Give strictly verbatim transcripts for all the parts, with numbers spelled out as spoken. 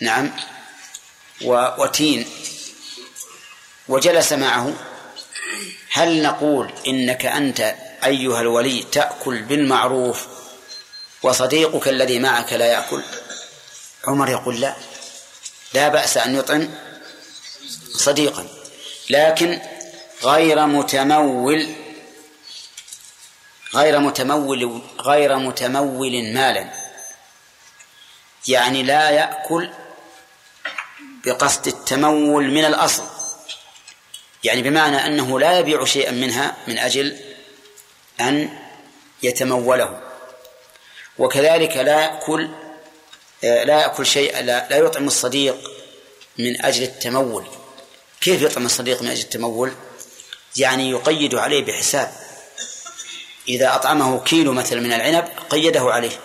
نعم وتين وجلس معه، هل نقول إنك أنت أيها الولي تأكل بالمعروف وصديقك الذي معك لا يأكل؟ عمر يقول لا، لا بأس أن يطعم صديقا، لكن غير متمول غير متمول غير متمول مالا، يعني لا يأكل بقصد التمول من الأصل، يعني بمعنى أنه لا يبيع شيئا منها من أجل أن يتموله، وكذلك لا يأكل لا يأكل شيئا لا, لا يطعم الصديق من أجل التمول. كيف يطعم الصديق من أجل التمول؟ يعني يقيد عليه بحساب، إذا أطعمه كيلو مثل من العنب قيده عليه،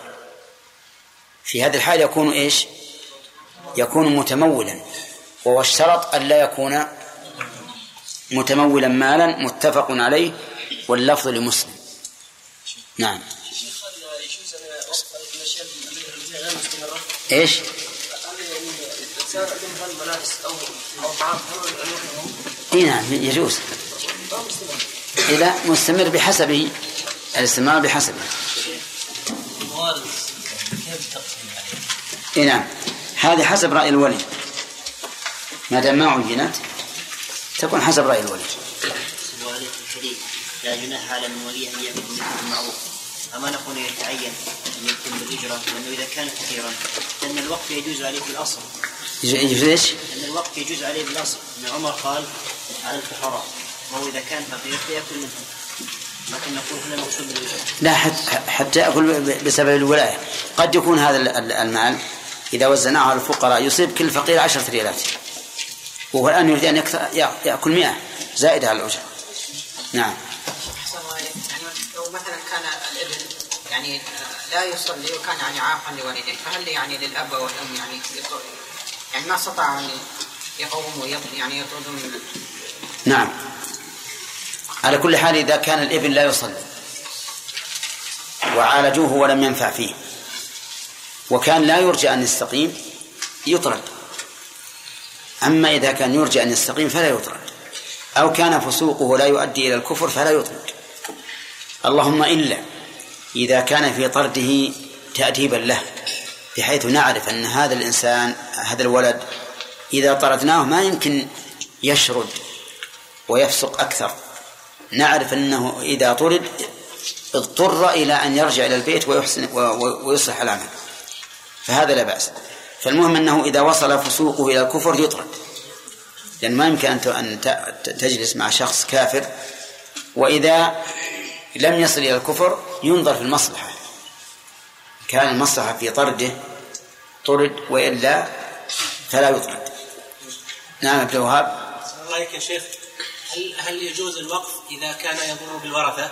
في هذا الحال يكون إيش؟ يكون متمولا، وهو الشرط ألا يكون متمولا مالا، متفق عليه واللفظ لمسلم. نعم. إيش؟ إيه نعم يجوز، إذا مستمر بحسبه، الاستمرار بحسبه. إيه نعم، هذه حسب رأي الولي، ما دام ما عينت تكون حسب رأي الولي. سؤالي الكريم، لا جناح على الولي أن يأكل بالمعروف، أما نقول يتعين أن يكون بالإجرة، لأنه إذا كان كثيرا أن الوقت يجوز عليه بالأصل. يجوز إيش؟ أن الوقت يجوز عليه بالأصل، أن عمر قال على الفحراء، وهو إذا كان فقير فيأكل منه، لكن نقول هنا مقصود بالإجرة. لا حتى يأكل بسبب الولاية، قد يكون هذا المال إذا وزناه على الفقراء يصيب كل فقير عشرة ريالات، وهو الآن يريد أن يأكل مئة زائد على الأجر. نعم. لو مثلا كان الابن يعني لا يصلي وكان يعني عاقا لوالديه، فهل يعني للأب والأم يعني يعني ما استطاع أن يقوم يعني يطردون منه؟ نعم. على كل حال إذا كان الابن لا يصلي وعالجوه ولم ينفع فيه وكان لا يرجى أن يستقيم يطرد، أما إذا كان يرجى أن يستقيم فلا يطرد، أو كان فسوقه لا يؤدي إلى الكفر فلا يطرد، اللهم إلا إذا كان في طرده تأديبا له، بحيث نعرف أن هذا الإنسان هذا الولد إذا طردناه ما يمكن يشرد ويفسق أكثر، نعرف أنه إذا طرد اضطر إلى أن يرجع إلى البيت ويحسن ويصلح العمل، فهذا لا بأس. فالمهم أنه إذا وصل فسوقه إلى الكفر يطرد، لأن ما يمكن أن تجلس مع شخص كافر، وإذا لم يصل إلى الكفر ينظر في المصلحة، كان المصلحة في طرده طرد، وإلا فلا يطرد. نعم. ابن وهاب، السلام عليك يا شيخ، هل, هل يجوز الوقف إذا كان يضر بالورثة؟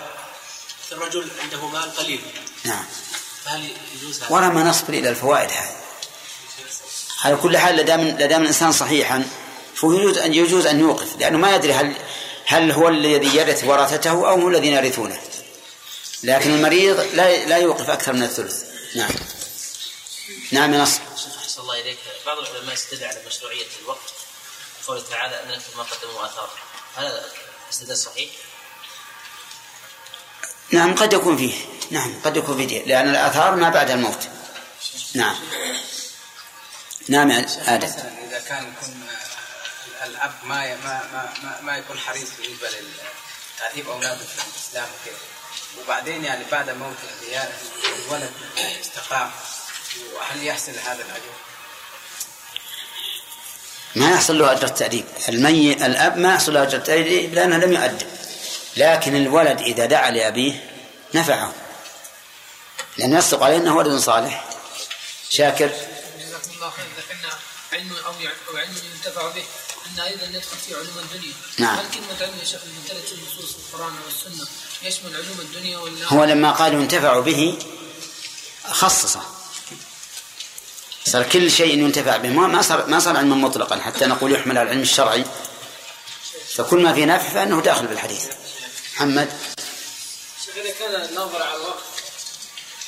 الرجل عنده مال قليل. نعم. فهل يجوز هذا؟ ولا ما نصبر إلى الفوائد هذه. على كل حال لدام الإنسان صحيحا فيجوز أن يجوز أن يوقف، لأنه ما يدري هل هل هو الذي يرث ورثته أو هو الذين يرثونه، لكن المريض لا لا يوقف أكثر من الثلث. نعم. نعم. نصر، أحسن الله إليك، بعض العلماء استدعى على مشروعية الوقف قول تعالى أن لكم ما قدموا آثار، هذا استدعاء صحيح؟ نعم قد يكون فيه، نعم قد يكون فيه، لأن الآثار ما بعد الموت. نعم. نعم. آدم، إذا كان يكون الأب ما ما ما ما يكون حريص بالنسبة لتأديب أولاده في الإسلام وكذا، وبعدين يعني بعد موت الأبيات الولد استقام، وهل يحصل هذا الأجر؟ ما يحصل له أجر التأديب، المي الأب ما يحصل له أجر التأديب لأنه لم يؤدب، لكن الولد إذا دعا لأبيه نفعه، لأن يصدق عليه أنه ولد صالح شاكر. علم أو علم ينتفع به، أن أيضا ندخل في علوم الدنيا. نعم. هل كلمة علم يا شيخ من ثلاث نصوص القرآن والسنة يشمل علوم الدنيا ولا؟ هو لما قالوا ينتفع به خصصه، صار كل شيء ينتفع به، ما صار ما صار علما مطلقا حتى نقول يحمل على العلم الشرعي، فكل ما فيه نافع فإنه داخل بالحديث. محمد، إذا كان النظر على الوقت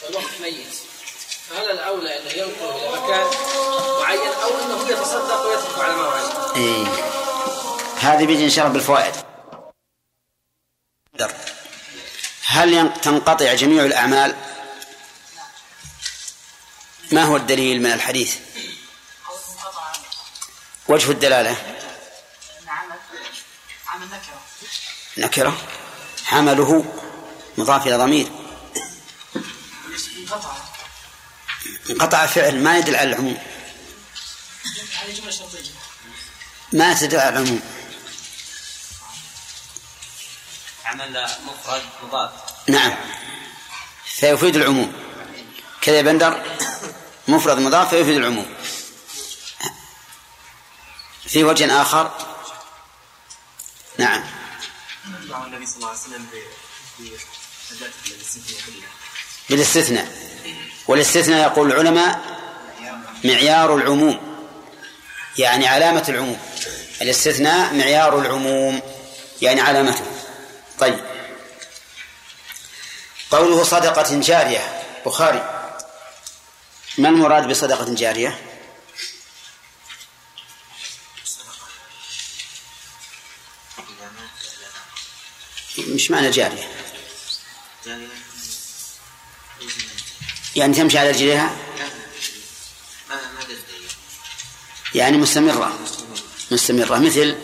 والوقت ميت، فهل الأولى أنه ينقل إلى مكان معين معين او انه يتصدق ويترك على ما وعد. ايه هذه بيجي ان شاء الله بالفوائد. هل تنقطع جميع الاعمال؟ ما هو الدليل من الحديث؟ وجه الدلاله نكره حمله مضاف الى ضمير انقطع فعل ما يدل على العموم، ما تدل على العموم. عمل مفرد مضاف نعم فيفيد العموم كذا بندر مفرد مضاف فيفيد العموم. في وجه آخر نعم دعا النبي صلى الله عليه وسلم بالاستثناء، والاستثناء يقول العلماء معيار العموم، يعني علامة العموم. الاستثناء معيار العموم يعني علامته. طيب قوله صدقة جارية بخاري، ما المراد بصدقة جارية؟ مش معنى جارية يعني تمشي على رجليها، يعني مستمرة مستمرة مثل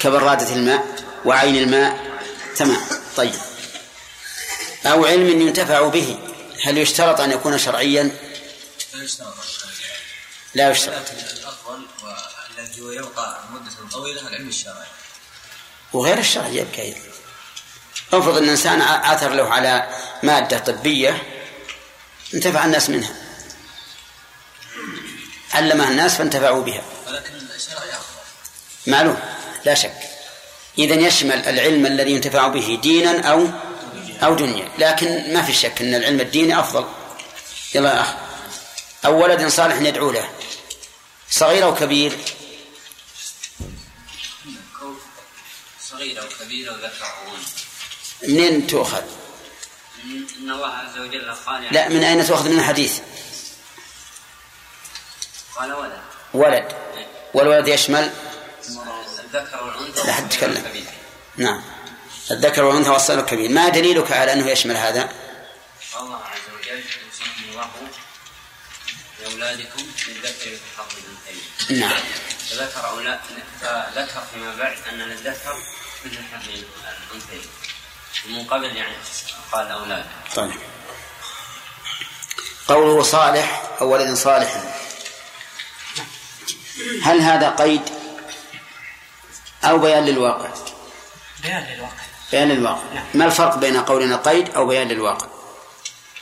كبرادة الماء وعين الماء. تمام. طيب أو علم ينتفع به، هل يشترط أن يكون شرعيا؟ لا يشترط. الأفضل والذي يبقى مدة طويلة العلم الشرعي وغير الشرعي يبقى أيضا. أفرض أن الإنسان عثر له على مادة طبية انتفع الناس منها، علمها الناس فانتفعوا بها، ولكن الشرعي أفضل معلوم لا شك. إذن يشمل العلم الذي ينتفع به دينا أو أو دنيا، لكن ما في شك أن العلم الديني أفضل. يلا يا أخ، أو ولد صالح ندعو له، صغير أو كبير؟ صغير أو كبير أو ذكر أو أنثى. منين تؤخذ؟ إن الله عز وجل قال. لا، من أين تؤخذ من الحديث؟ قال ولد. ولد، والولد يشمل الذكر والأنثى. لا حد تكلم. نعم. الذكر والأنثى والصغير والكبير. ما دليلك على أنه يشمل هذا؟ الله عز وجل يوصيكم الله لأولادكم بالذكر حظ الأنثيين. نعم. فذكر أولاد فذكر فيما بعد أن للذكر مثل حظ الأنثيين. ومن قبل يعني قال أولاد. طيب. قوله صالح أو ولد صالح، هل هذا قيد أو بيان للواقع؟ بيان للواقع. بيان الواقع. نعم. ما الفرق بين قولنا قيد أو بيان للواقع؟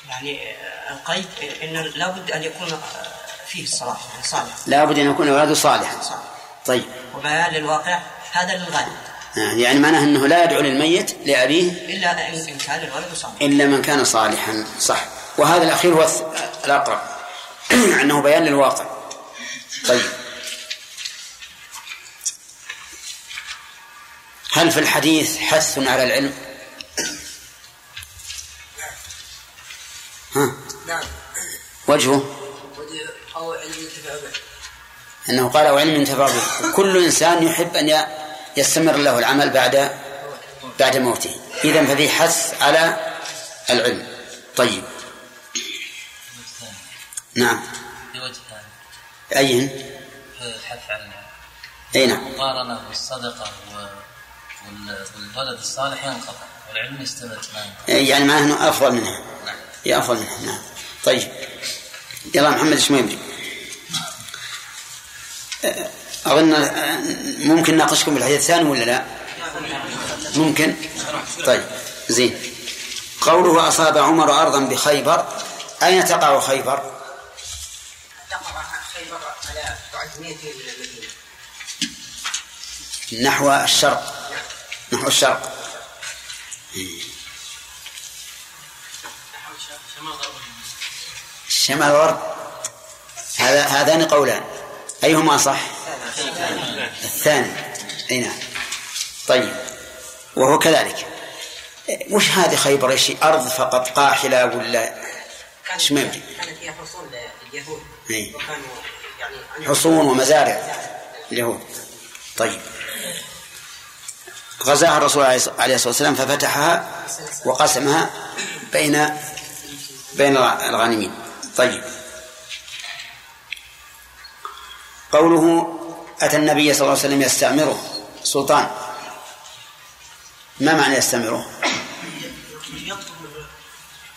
يعني القيد إن لا بد أن يكون فيه الصلاح صالح، لا بد أن يكون أولاده صالحا. صالح. طيب. وبيان للواقع هذا للغالب. يعني معناه أنه لا يدعو للميت لأبيه إلا إن كان الولد صالحا. إلا من كان صالحا. صح. وهذا الأخير هو الأقرب أنه بيان للواقع. طيب. هل في الحديث حث على العلم؟ ها؟ نعم. وجهه؟ أو علم ينتفع به. أنه قال أو علم ينتفع به. كل إنسان يحب أن يستمر له العمل بعد بعد موته. إذن فذي حث على العلم. طيب. نعم. أين؟ حث على العلم. أي نعم. مقارنة بالصدقة والولد الصالح ينقطع والعلم يستمر، يعني معناه انه افضل منها. نعم. هي افضل منها. نعم. طيب يلا محمد شميمري، اظن ممكن ناقشكم بالحديث الثاني ولا لا؟ ممكن. طيب زين. قوله اصاب عمر ارضا بخيبر، اين تقع خيبر؟ تقع خيبر على ثلاثمائة من المدينه نحو الشرق. نحو الشرق الشمال غرب. هذا هذان قولان، أيهما صح؟ الثاني. أي نعم. طيب وهو كذلك. وش هذه خيبر؟ شيء أرض فقط قاحلة ولا؟ مش مبني. كانت هي فصول اليهود. حصون ومزارع اليهود. طيب غزاها الرسول عليه الصلاة والسلام ففتحها وقسمها بين بين الغانمين. طيب قوله أتى النبي صلى الله عليه وسلم يستعمره سلطان، ما معنى يستعمره؟ يطلب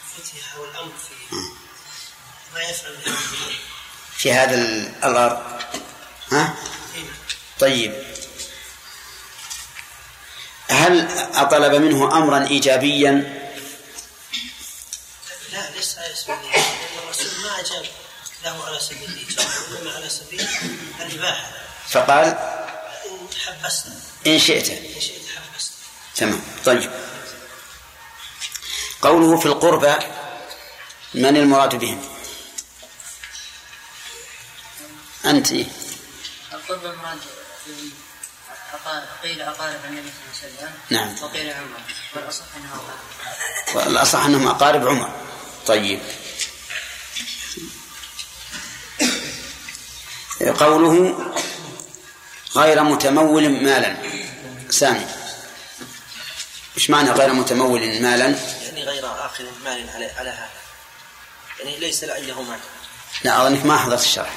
الفتح والأمر في ما يفعل في هذا الأرض. ها؟ طيب هل أطلب منه أمرا إيجابيا؟ لا ليس على سبيل الرسول ما أجاب له على سبيل الإيجاب وإنما على سبيل الإباحة، فقال حبسنا إن شئت إن شئت حبسنا. تمام. طيب قوله في القربى، من المراد بهم؟ أنت إيه؟ القربى المراد قيل أقارب النبي صلى الله عليه وسلم. نعم. وقيل عمر، والأصح أنه أقارب. والأصح أنهم أقارب عمر. طيب قوله غير متمول مالا، سامي إيش معنى غير متمول مالا؟ يعني غير آخذ مال على على هذا، يعني ليس له مال. لا أظنك ما حضرت الشرح.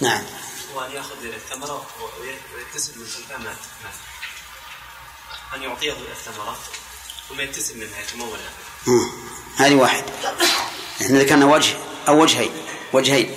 نعم. وأن يأخذ الثمرة ويكتسب من ثمرة، أن يعطيه الثمرة ثم يكتسب منها يتمول. هذه واحد. إحنا ذكرنا وجه أو وجهين وجهين.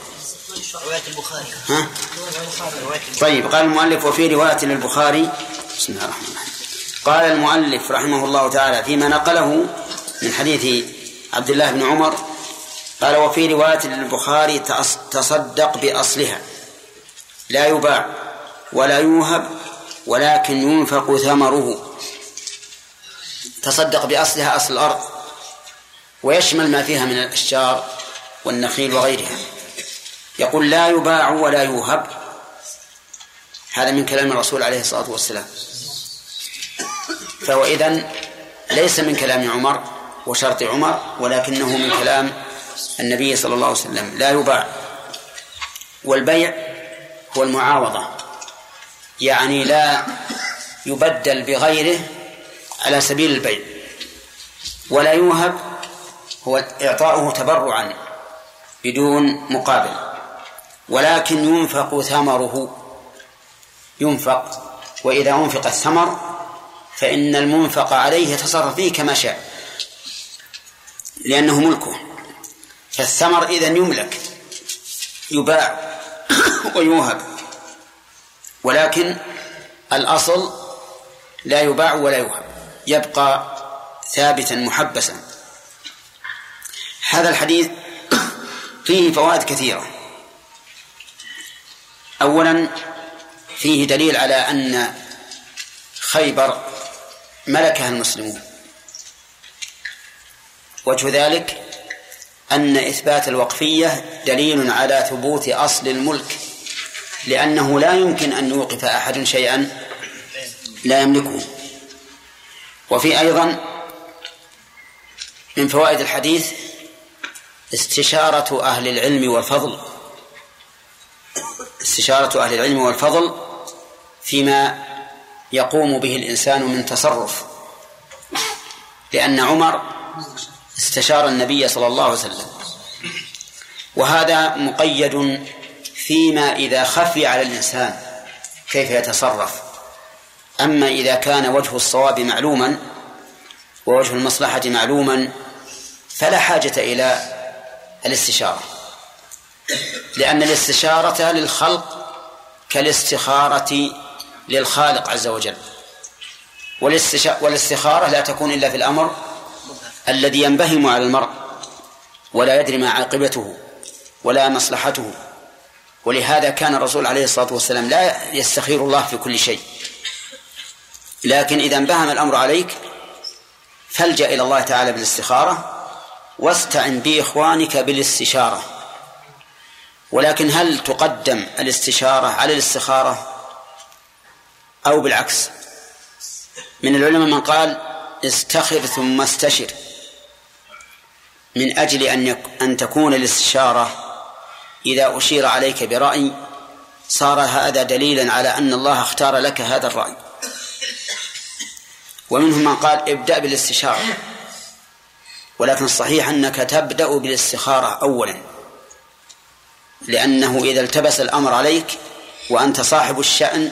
رواية البخاري. ها؟ طيب قال المؤلف وفي رواية للبخاري. بسم الله الرحمن الرحيم. قال المؤلف رحمه الله تعالى فيما نقله من حديث عبد الله بن عمر قال وفي رواية للبخاري تصدق بأصلها لا يباع ولا يوهب ولكن ينفق ثمره. تصدق بأصلها أصل الأرض، ويشمل ما فيها من الأشجار والنخيل وغيرها. يقول لا يباع ولا يوهب، هذا من كلام الرسول عليه الصلاة والسلام، فهو إذن ليس من كلام عمر وشرط عمر ولكنه من كلام النبي صلى الله عليه وسلم. لا يباع، والبيع هو المعاوضة، يعني لا يبدل بغيره على سبيل البيع. ولا يوهب هو إعطاؤه تبرعا بدون مقابل، ولكن ينفق ثمره. ينفق، وإذا أنفق الثمر فإن المنفق عليه يتصرف فيه كما شاء لأنه ملكه، فالثمر إذن يملك يباع ويوهب، ولكن الأصل لا يباع ولا يوهب، يبقى ثابتا محبسا. هذا الحديث فيه فوائد كثيرة. أولا فيه دليل على أن خيبر ملكها المسلمون، وجه ذلك أن إثبات الوقفية دليل على ثبوت أصل الملك، لأنه لا يمكن أن يوقف أحد شيئا لا يملكه. وفي أيضا من فوائد الحديث استشارة أهل العلم والفضل، استشارة أهل العلم والفضل فيما يقوم به الإنسان من تصرف، لأن عمر استشار النبي صلى الله عليه وسلم، وهذا مقيد فيما إذا خفي على الإنسان كيف يتصرف. أما إذا كان وجه الصواب معلوما ووجه المصلحة معلوما فلا حاجة إلى الاستشارة، لأن الاستشارة للخلق كالاستخارة للخالق عز وجل، والاستخارة لا تكون إلا في الأمر الذي ينبهم على المرء ولا يدري ما عاقبته ولا مصلحته، ولهذا كان الرسول عليه الصلاة والسلام لا يستخير الله في كل شيء، لكن إذا انبهم الأمر عليك فالجأ إلى الله تعالى بالاستخارة، واستعن بإخوانك بالاستشارة. ولكن هل تقدم الاستشارة على الاستخارة أو بالعكس؟ من العلماء من قال استخر ثم استشر، من أجل أن أن تكون الاستشارة إذا أشير عليك برأي صار هذا دليلا على أن الله اختار لك هذا الرأي. ومنهم من قال ابدأ بالاستشارة، ولكن الصحيح أنك تبدأ بالاستخارة أولا، لأنه إذا التبس الأمر عليك وأنت صاحب الشأن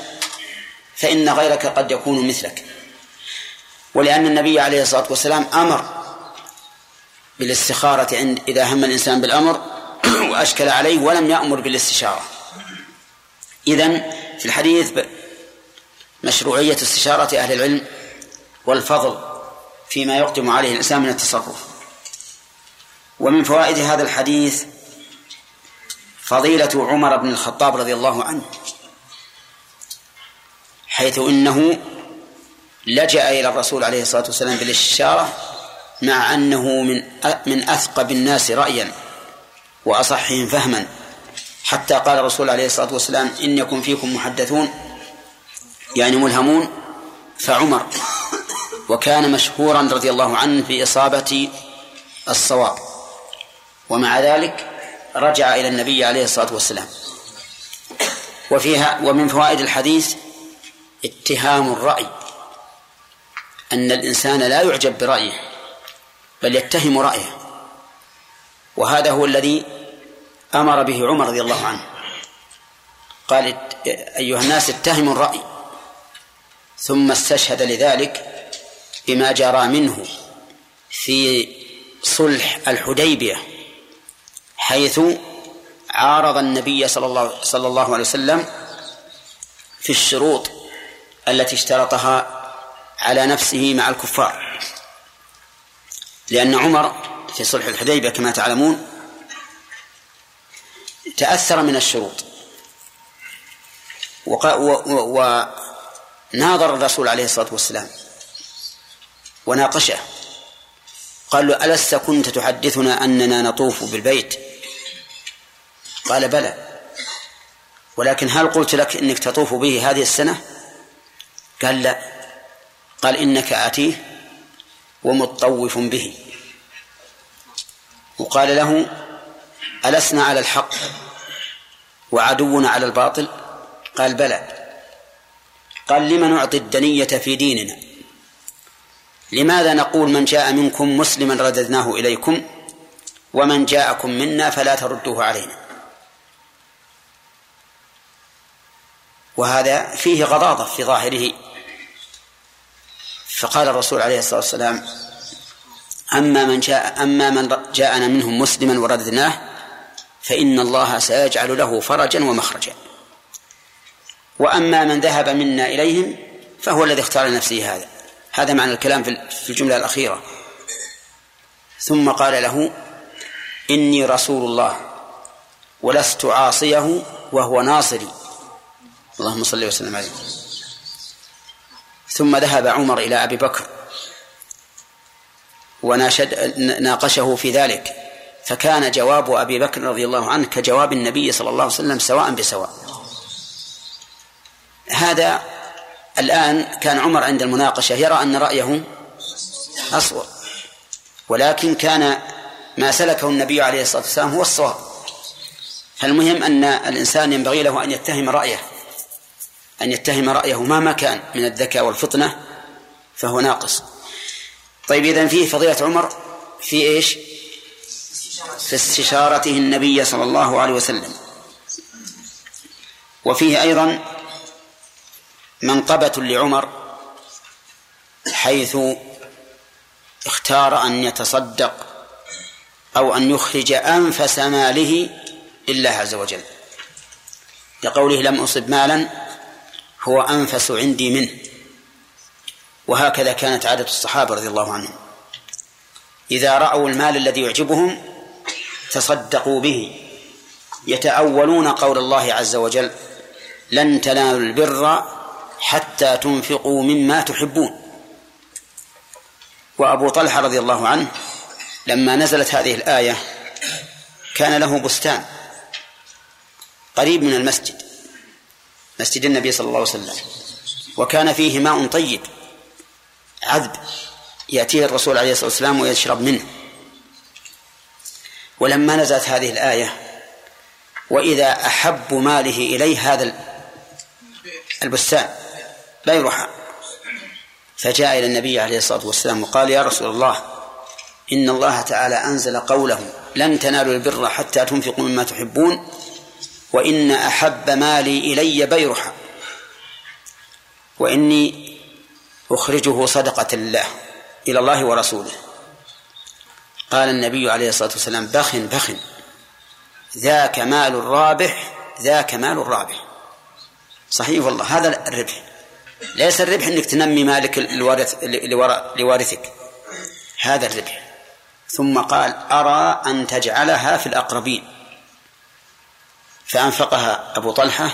فإن غيرك قد يكون مثلك. ولأن النبي عليه الصلاة والسلام أمر بالاستخارة عند إذا هم الإنسان بالأمر وأشكل عليه، ولم يأمر بالاستشارة. إذن في الحديث مشروعية استشارة أهل العلم والفضل فيما يقدم عليه الإنسان من التصرف. ومن فوائد هذا الحديث فضيلة عمر بن الخطاب رضي الله عنه، حيث إنه لجأ إلى الرسول عليه الصلاة والسلام بالاستشارة مع أنه من من أثقب الناس رأيا وأصحهم فهما، حتى قال الرسول عليه الصلاة والسلام إن يكن فيكم محدثون يعني ملهمون فعمر. وكان مشهورا رضي الله عنه بإصابة الصواب، ومع ذلك رجع إلى النبي عليه الصلاة والسلام. وفيها ومن فوائد الحديث اتهام الرأي، أن الإنسان لا يعجب برأيه بل يتهم رأيه، وهذا هو الذي أمر به عمر رضي الله عنه. قال أيها الناس اتهموا الرأي، ثم استشهد لذلك بما جرى منه في صلح الحديبية، حيث عارض النبي صلى الله, صلى الله عليه وسلم في الشروط التي اشترطها على نفسه مع الكفار، لأن عمر في صلح الحديبية كما تعلمون تأثر من الشروط، وناظر الرسول عليه الصلاة والسلام وناقشه، قال له ألست كنت تحدثنا أننا نطوف بالبيت؟ قال بلى، ولكن هل قلت لك إنك تطوف به هذه السنة؟ قال لا. قال إنك آتيه ومطوف به. وقال له ألسنا على الحق وعدونا على الباطل؟ قال بلى. قال لما نعطي الدنية في ديننا؟ لماذا نقول من جاء منكم مسلما رددناه إليكم ومن جاءكم منا فلا تردوه علينا؟ وهذا فيه غضاضة في ظاهره. فقال الرسول عليه الصلاة والسلام أما من جاء أما من جاءنا منهم مسلما ورددناه فإن الله سيجعل له فرجا ومخرجا، وأما من ذهب منا إليهم فهو الذي اختار لنفسه هذا. هذا معنى الكلام في الجملة الأخيرة. ثم قال له إني رسول الله ولست عاصيه وهو ناصري، اللهم صل وسلم عليه. ثم ذهب عمر إلى أبي بكر وناقشه في ذلك، فكان جواب أبي بكر رضي الله عنه كجواب النبي صلى الله عليه وسلم سواء بسواء. هذا الآن كان عمر عند المناقشة يرى أن رأيه أصوب، ولكن كان ما سلكه النبي عليه الصلاة والسلام هو الصواب. فالمهم أن الإنسان ينبغي له أن يتهم رأيه أن يتهم رأيه مهما كان من الذكاء والفطنة فهو ناقص. طيب إذن فيه فضيلة عمر في إيش؟ في استشارته النبي صلى الله عليه وسلم. وفيه أيضا منقبة لعمر، حيث اختار أن يتصدق أو أن يخرج أنفس ماله لله عز وجل، لقوله لم أصب مالا هو أنفس عندي منه. وهكذا كانت عادة الصحابة رضي الله عنهم، إذا رأوا المال الذي يعجبهم تصدقوا به يتأولون قول الله عز وجل لن تنالوا البر حتى تنفقوا مما تحبون. وأبو طلحة رضي الله عنه لما نزلت هذه الآية كان له بستان قريب من المسجد، مسجد النبي صلى الله عليه وسلم، وكان فيه ماء طيب عذب يأتيه الرسول عليه الصلاة والسلام ويشرب منه. ولما نزلت هذه الآية وإذا أحب ماله إليه هذا البستان لا يروح، فجاء إلى النبي عليه الصلاة والسلام وقال يا رسول الله إن الله تعالى أنزل قوله لن تنالوا البر حتى تنفقوا مما تحبون وإن أحب مالي إلي بيرحى وإني أخرجه صدقة الله إلى الله ورسوله. قال النبي عليه الصلاة والسلام بخ بخ، ذاك مال الرابح، ذاك مال الرابح. صحيح والله هذا الربح، ليس الربح أنك تنمي مالك لوارث لوارثك، هذا الربح. ثم قال أرى أن تجعلها في الأقربين، فأنفقها أبو طلحة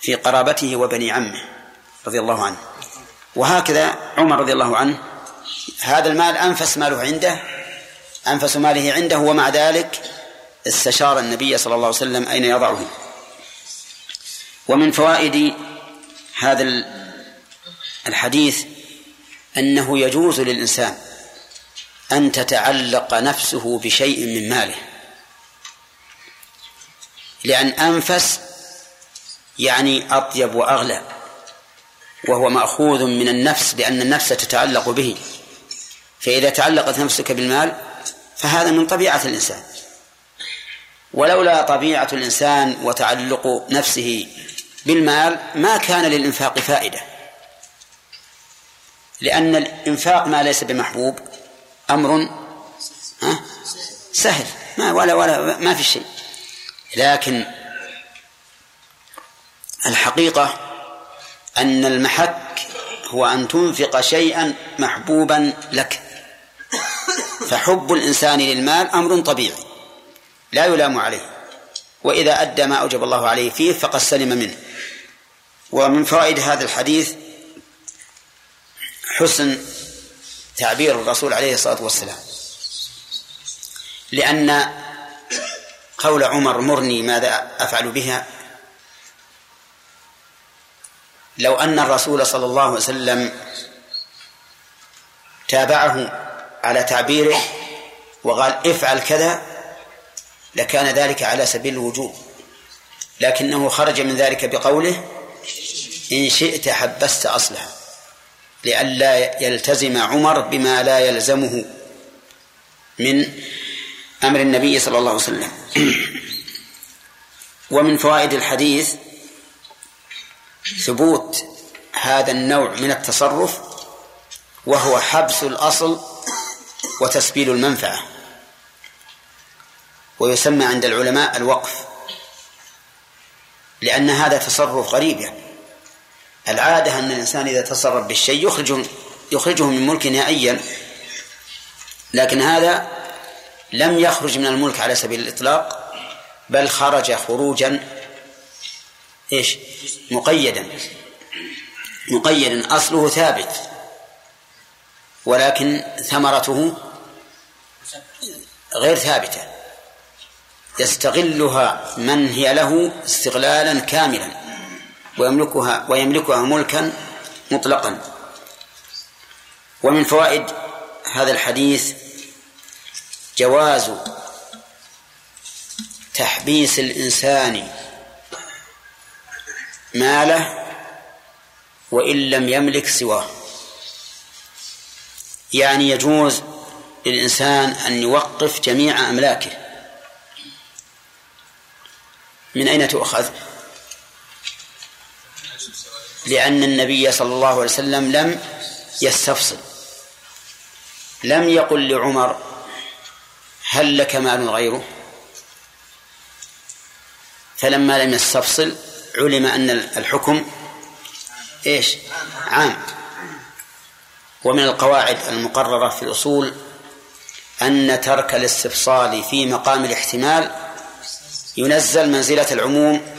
في قرابته وبني عمه رضي الله عنه. وهكذا عمر رضي الله عنه هذا المال أنفس ماله عنده أنفس ماله عنده ومع ذلك استشار النبي صلى الله عليه وسلم أين يضعه. ومن فوائد هذا الحديث أنه يجوز للإنسان أن تتعلق نفسه بشيء من ماله، لأن أنفس يعني أطيب وأغلى، وهو مأخوذ من النفس لأن النفس تتعلق به، فإذا تعلقت نفسك بالمال فهذا من طبيعة الإنسان. ولولا طبيعة الإنسان وتعلق نفسه بالمال ما كان للإنفاق فائدة، لأن الإنفاق ما ليس بمحبوب أمر سهل ما ولا ولا ما في شيء. لكن الحقيقة أن المحك هو أن تنفق شيئا محبوبا لك، فحب الإنسان للمال أمر طبيعي لا يلام عليه، وإذا أدى ما أوجب الله عليه فيه فقد سلم منه. ومن فوائد هذا الحديث حسن تعبير الرسول عليه الصلاة والسلام، لأن قول عمر مرني ماذا أفعل بها لو أن الرسول صلى الله عليه وسلم تابعه على تعبيره وقال افعل كذا لكان ذلك على سبيل الوجوب، لكنه خرج من ذلك بقوله إن شئت حبست أصلها، لئلا يلتزم عمر بما لا يلزمه من أمر النبي صلى الله عليه وسلم. ومن فوائد الحديث ثبوت هذا النوع من التصرف، وهو حبس الأصل وتسبيل المنفعة، ويسمى عند العلماء الوقف، لأن هذا تصرف غريب. يعني العادة أن الإنسان إذا تصرف بالشيء يخرجه, يخرجه من ملك نهائيا، لكن هذا لم يخرج من الملك على سبيل الإطلاق، بل خرج خروجا إيش مقيدا مقيدا أصله ثابت ولكن ثمرته غير ثابتة، يستغلها من هي له استغلالا كاملا ويملكها ويملكها ملكا مطلقا. ومن فوائد هذا الحديث جواز تحبيس الإنسان ماله وإن لم يملك سواه، يعني يجوز للإنسان أن يوقف جميع أملاكه. من أين تؤخذ؟ لأن النبي صلى الله عليه وسلم لم يستفصل، لم يقل لعمر هل لك مال غيره، فلما لم يستفصل علم أن الحكم إيش عام. ومن القواعد المقررة في الأصول أن ترك الاستفصال في مقام الاحتمال ينزل منزلة العموم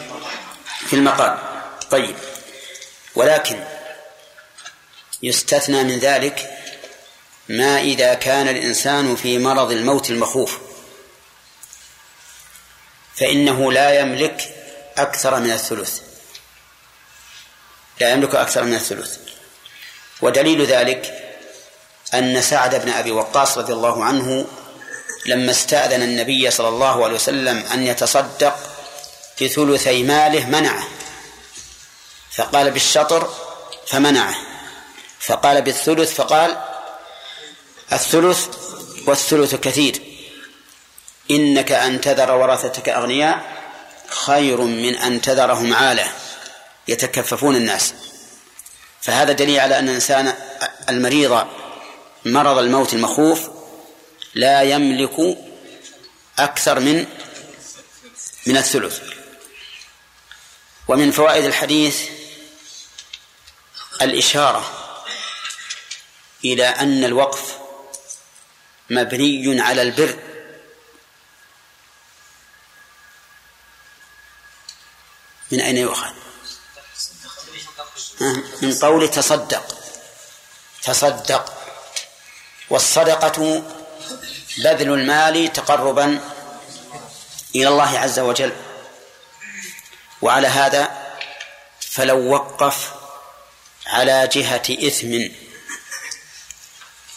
في المقام. طيب، ولكن يستثنى من ذلك ما إذا كان الإنسان في مرض الموت المخوف، فإنه لا يملك أكثر من الثلث لا يملك أكثر من الثلث ودليل ذلك أن سعد بن أبي وقاص رضي الله عنه لما استأذن النبي صلى الله عليه وسلم أن يتصدق بثلثي ماله منعه، فقال بالشطر فمنعه، فقال بالثلث فقال الثلث والثلث كثير، إنك أن تذر ورثتك أغنياء خير من أن تذرهم عالة يتكففون الناس. فهذا دليل على أن الإنسان المريض مرض الموت المخوف لا يملك أكثر من من الثلث. ومن فوائد الحديث الإشارة إلى أن الوقف مبني على البر، من أين يؤخذ؟ من قول تصدق تصدق والصدقة بذل المال تقربا إلى الله عز وجل. وعلى هذا فلو وقف على جهة إثم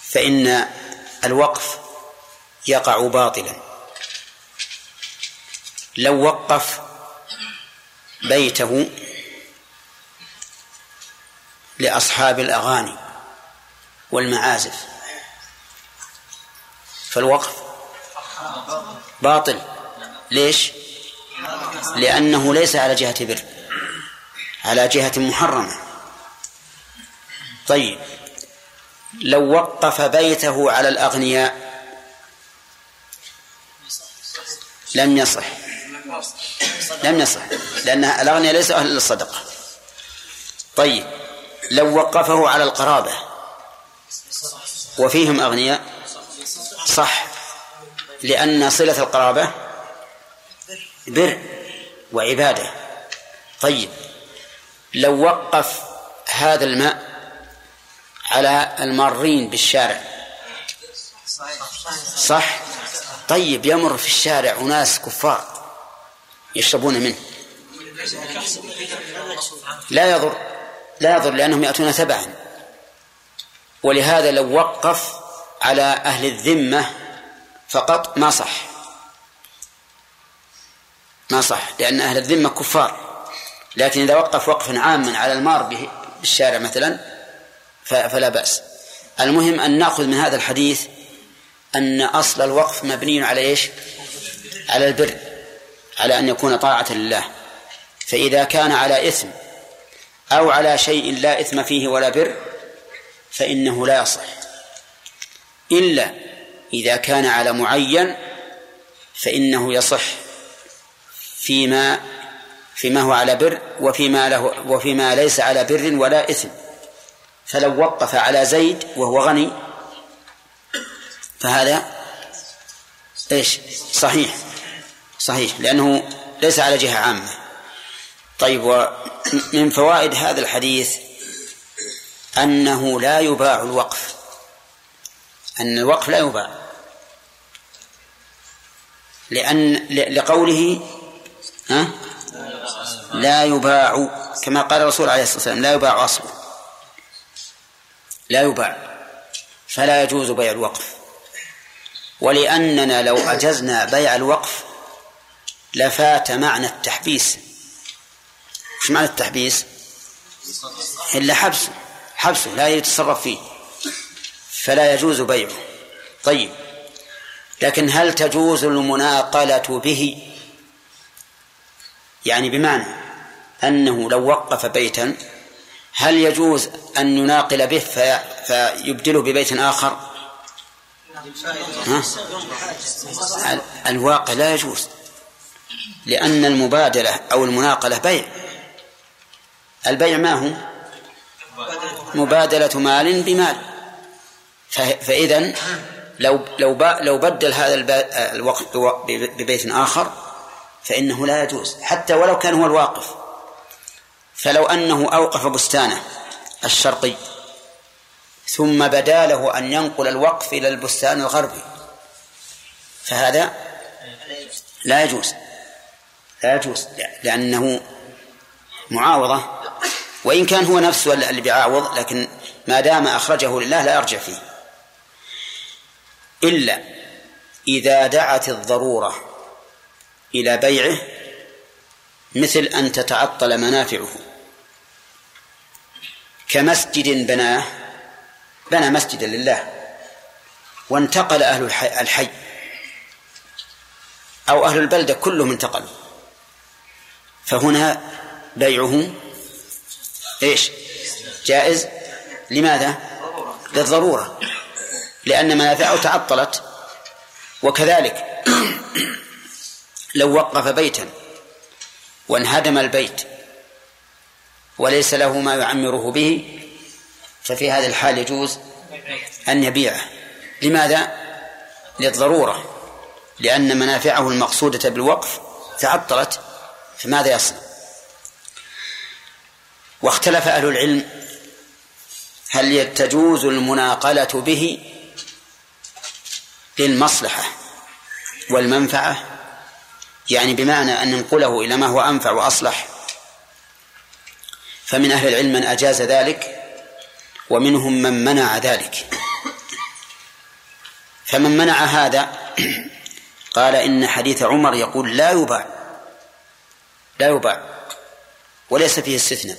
فإن الوقف يقع باطلا. لو وقف بيته لأصحاب الأغاني والمعازف فالوقف باطل. ليش؟ لأنه ليس على جهة بر، على جهة محرمة. طيب، لو وقف بيته على الأغنياء لم يصح لم يصح لأن الأغنياء ليسوا أهل الصدقة. طيب، لو وقفه على القرابة وفيهم أغنياء صح، لأن صلة القرابة بر وعبادة. طيب، لو وقف هذا الماء على المارين بالشارع صح. طيب، يمر في الشارع وناس كفار يشربون منه لا يضر لا يضر لأنهم يأتون تبعا. ولهذا لو وقف على أهل الذمة فقط ما صح ما صح لأن أهل الذمة كفار. لكن إذا وقف وقفا عاما على المار بالشارع مثلا فلا بأس. المهم أن نأخذ من هذا الحديث أن أصل الوقف مبني على إيش؟ على البر، على أن يكون طاعة لله. فإذا كان على إثم أو على شيء لا إثم فيه ولا بر فإنه لا يصح، إلا إذا كان على معين فإنه يصح فيما فيما هو على بر وفيما له وفيما ليس على بر ولا إثم. فلو وقف على زيد وهو غني فهذا إيش؟ صحيح صحيح لأنه ليس على جهة عامة. طيب، ومن فوائد هذا الحديث أنه لا يباع الوقف، أن الوقف لا يباع، لأن لقوله ها؟ لا يباع، كما قال الرسول عليه الصلاة والسلام لا يباع أصله، لا يباع، فلا يجوز بيع الوقف. ولأننا لو أجزنا بيع الوقف لفات معنى التحبيس. وش معنى التحبيس؟ إلا حبسه حبسه لا يتصرف فيه، فلا يجوز بيعه. طيب، لكن هل تجوز المناقلة به؟ يعني بمعنى أنه لو وقف بيتا هل يجوز أن نناقل به في فيبدله ببيت آخر؟ ها؟ الواقع لا يجوز، لأن المبادلة أو المناقلة بيع. البيع ما هو؟ مبادلة مال بمال. فإذن لو لو لو بدل هذا الوقف ببيت آخر فإنه لا يجوز حتى ولو كان هو الواقف. فلو أنه أوقف بستانه الشرقي ثم بدا له أن ينقل الوقف إلى البستان الغربي فهذا لا يجوز لا يجوز لأنه معاوضة، وإن كان هو نفسه اللي بيعاوض، لكن ما دام أخرجه لله لا يرجع فيه، إلا إذا دعت الضرورة إلى بيعه، مثل أن تتعطل منافعه، كمسجد بناه بنى مسجدا لله وانتقل أهل الحي أو أهل البلدة كلهم انتقلوا، فهنا بيعه إيش؟ جائز. لماذا؟ للضرورة، لأن منافعه تعطلت. وكذلك لو وقف بيتا وانهدم البيت وليس له ما يعمره به، ففي هذا الحال يجوز أن يبيعه. لماذا؟ للضرورة، لأن منافعه المقصودة بالوقف تعطلت، فماذا يصنع؟ واختلف أهل العلم هل تجوز المناقلة به للمصلحة والمنفعة، يعني بمعنى أن ننقله إلى ما هو أنفع وأصلح، فمن أهل العلم من أجاز ذلك ومنهم من منع ذلك. فمن منع هذا قال إن حديث عمر يقول لا يباع لا يباع وليس فيه استثناء.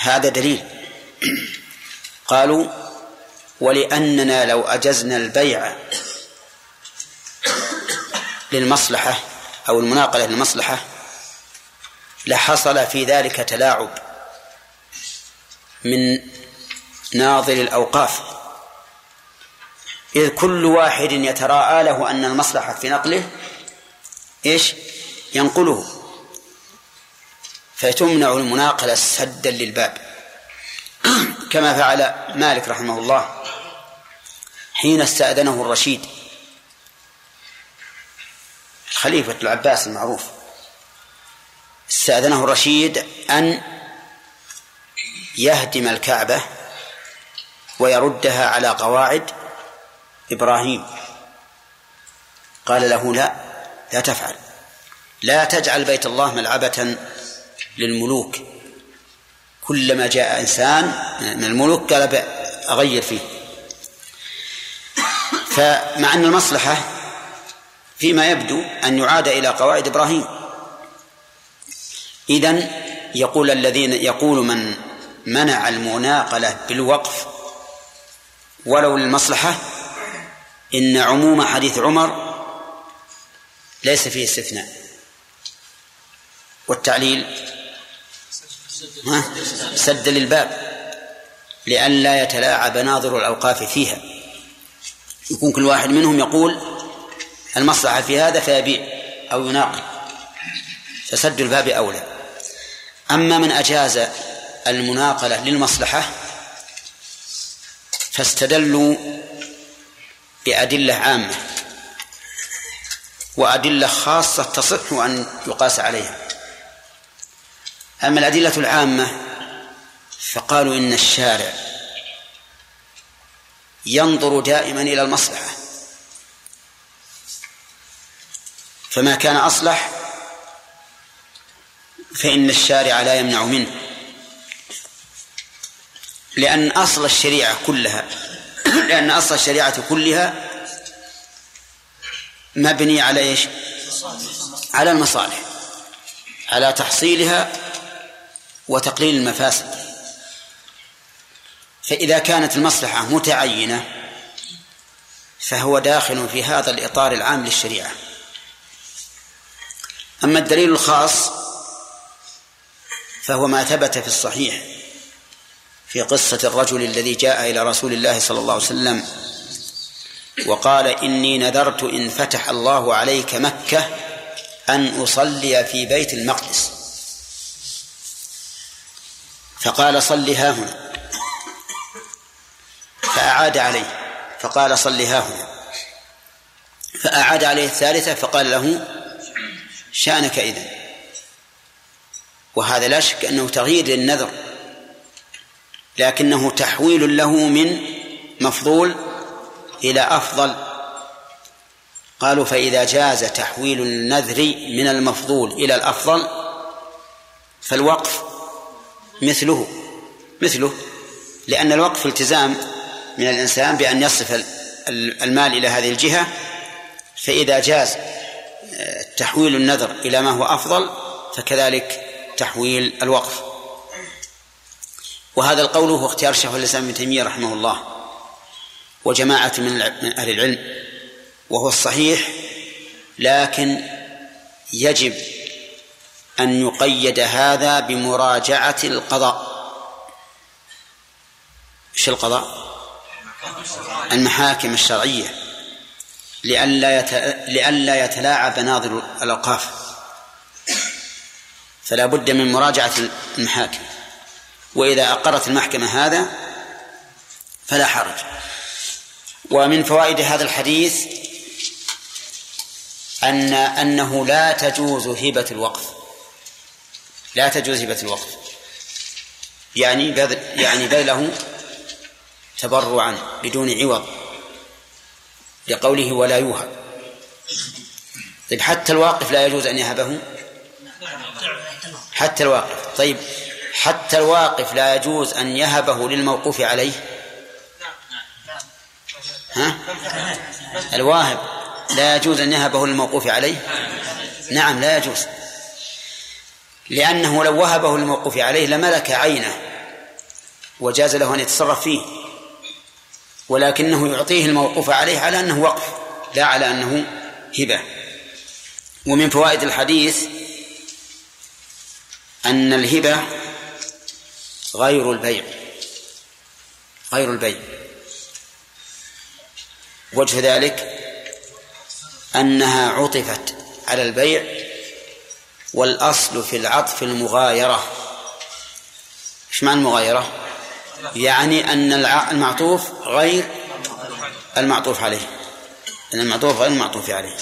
هذا دليل. قالوا ولأننا لو أجزنا البيع للمصلحة أو المناقلة للمصلحة لحصل في ذلك تلاعب من ناظر الأوقاف، إذ كل واحد يتراءى له أن المصلحة في نقله إيش؟ ينقله، فتمنع المناقلة سدا للباب، كما فعل مالك رحمه الله حين استأذنه الرشيد الخليفة العباس المعروف، استأذنه الرشيد أن يهدم الكعبة ويردها على قواعد إبراهيم، قال له لا لا تفعل، لا تجعل بيت الله ملعبة للملوك، كلما جاء إنسان من الملوك قال أغير فيه. فمع أن المصلحة فيما يبدو أن يعاد إلى قواعد إبراهيم. إذن يقول الذين يقول من منع المناقلة بالوقف ولو للمصلحة إن عموم حديث عمر ليس فيه استثناء. والتعليل سد للباب لئلا يتلاعب ناظر الأوقاف فيها، يكون كل واحد منهم يقول المصلحة في هذا فيبيع أو يناقل، فسد الباب أولى. أما من أجاز المناقلة للمصلحة فاستدلوا بأدلة عامة وأدلة خاصة تصح أن يقاس عليها. أما الأدلة العامة فقالوا إن الشارع ينظر دائما إلى المصلحة، فما كان أصلح فإن الشارع لا يمنع منه، لأن أصل الشريعة كلها لأن أصل الشريعة كلها مبني على إيش؟ على المصالح، على تحصيلها وتقليل المفاسد. فإذا كانت المصلحة متعينة فهو داخل في هذا الإطار العام للشريعة. أما الدليل الخاص فهو ما ثبت في الصحيح في قصة الرجل الذي جاء إلى رسول الله صلى الله عليه وسلم وقال إني نذرت إن فتح الله عليك مكة أن أصلي في بيت المقدس، فقال صل ها هنا، فأعاد عليه فقال صل ها هنا، فأعاد عليه الثالثة فقال له شأنك إذن. وهذا لا شك أنه تغيير للنذر، لكنه تحويل له من مفضول إلى أفضل. قالوا فإذا جاز تحويل النذر من المفضول إلى الأفضل فالوقف مثله مثله لأن الوقف التزام من الإنسان بأن يصرف المال إلى هذه الجهة، فإذا جاز تحويل النذر إلى ما هو أفضل فكذلك تحويل الوقف. وهذا القول هو اختيار شيخ الإسلام ابن تيمية رحمه الله وجماعة من أهل العلم، وهو الصحيح، لكن يجب أن يقيد هذا بمراجعة القضاء. ايش القضاء؟ المحاكم الشرعية، لئلا يتلاعب ناظر الأوقاف، فلا بد من مراجعة المحاكم، وإذا أقرت المحكمة هذا فلا حرج. ومن فوائد هذا الحديث أن أنه لا تجوز هبة الوقف، لا تجوز هبة الوقف يعني بذل يعني بذله تبرعا بدون عوض، لقوله ولا يوهب. طيب حتى الواقف لا يجوز أن يهبه؟ حتى الواقف. طيب حتى الواقف لا يجوز أن يهبه للموقوف عليه؟ ها؟ الواهب لا يجوز أن يهبه للموقوف عليه؟ نعم لا يجوز، لأنه لو وهبه للموقوف عليه لملك عينه وجاز له أن يتصرف فيه، ولكنه يعطيه الموقوف عليه على أنه وقف لا على أنه هبة. ومن فوائد الحديث أن الهبة غير البيع، غير البيع. وجه ذلك أنها عطفت على البيع، والأصل في العطف المغايرة. إيش معنى المغايرة؟ يعني أن المعطوف غير المعطوف عليه، أن المعطوف غير المعطوف عليه.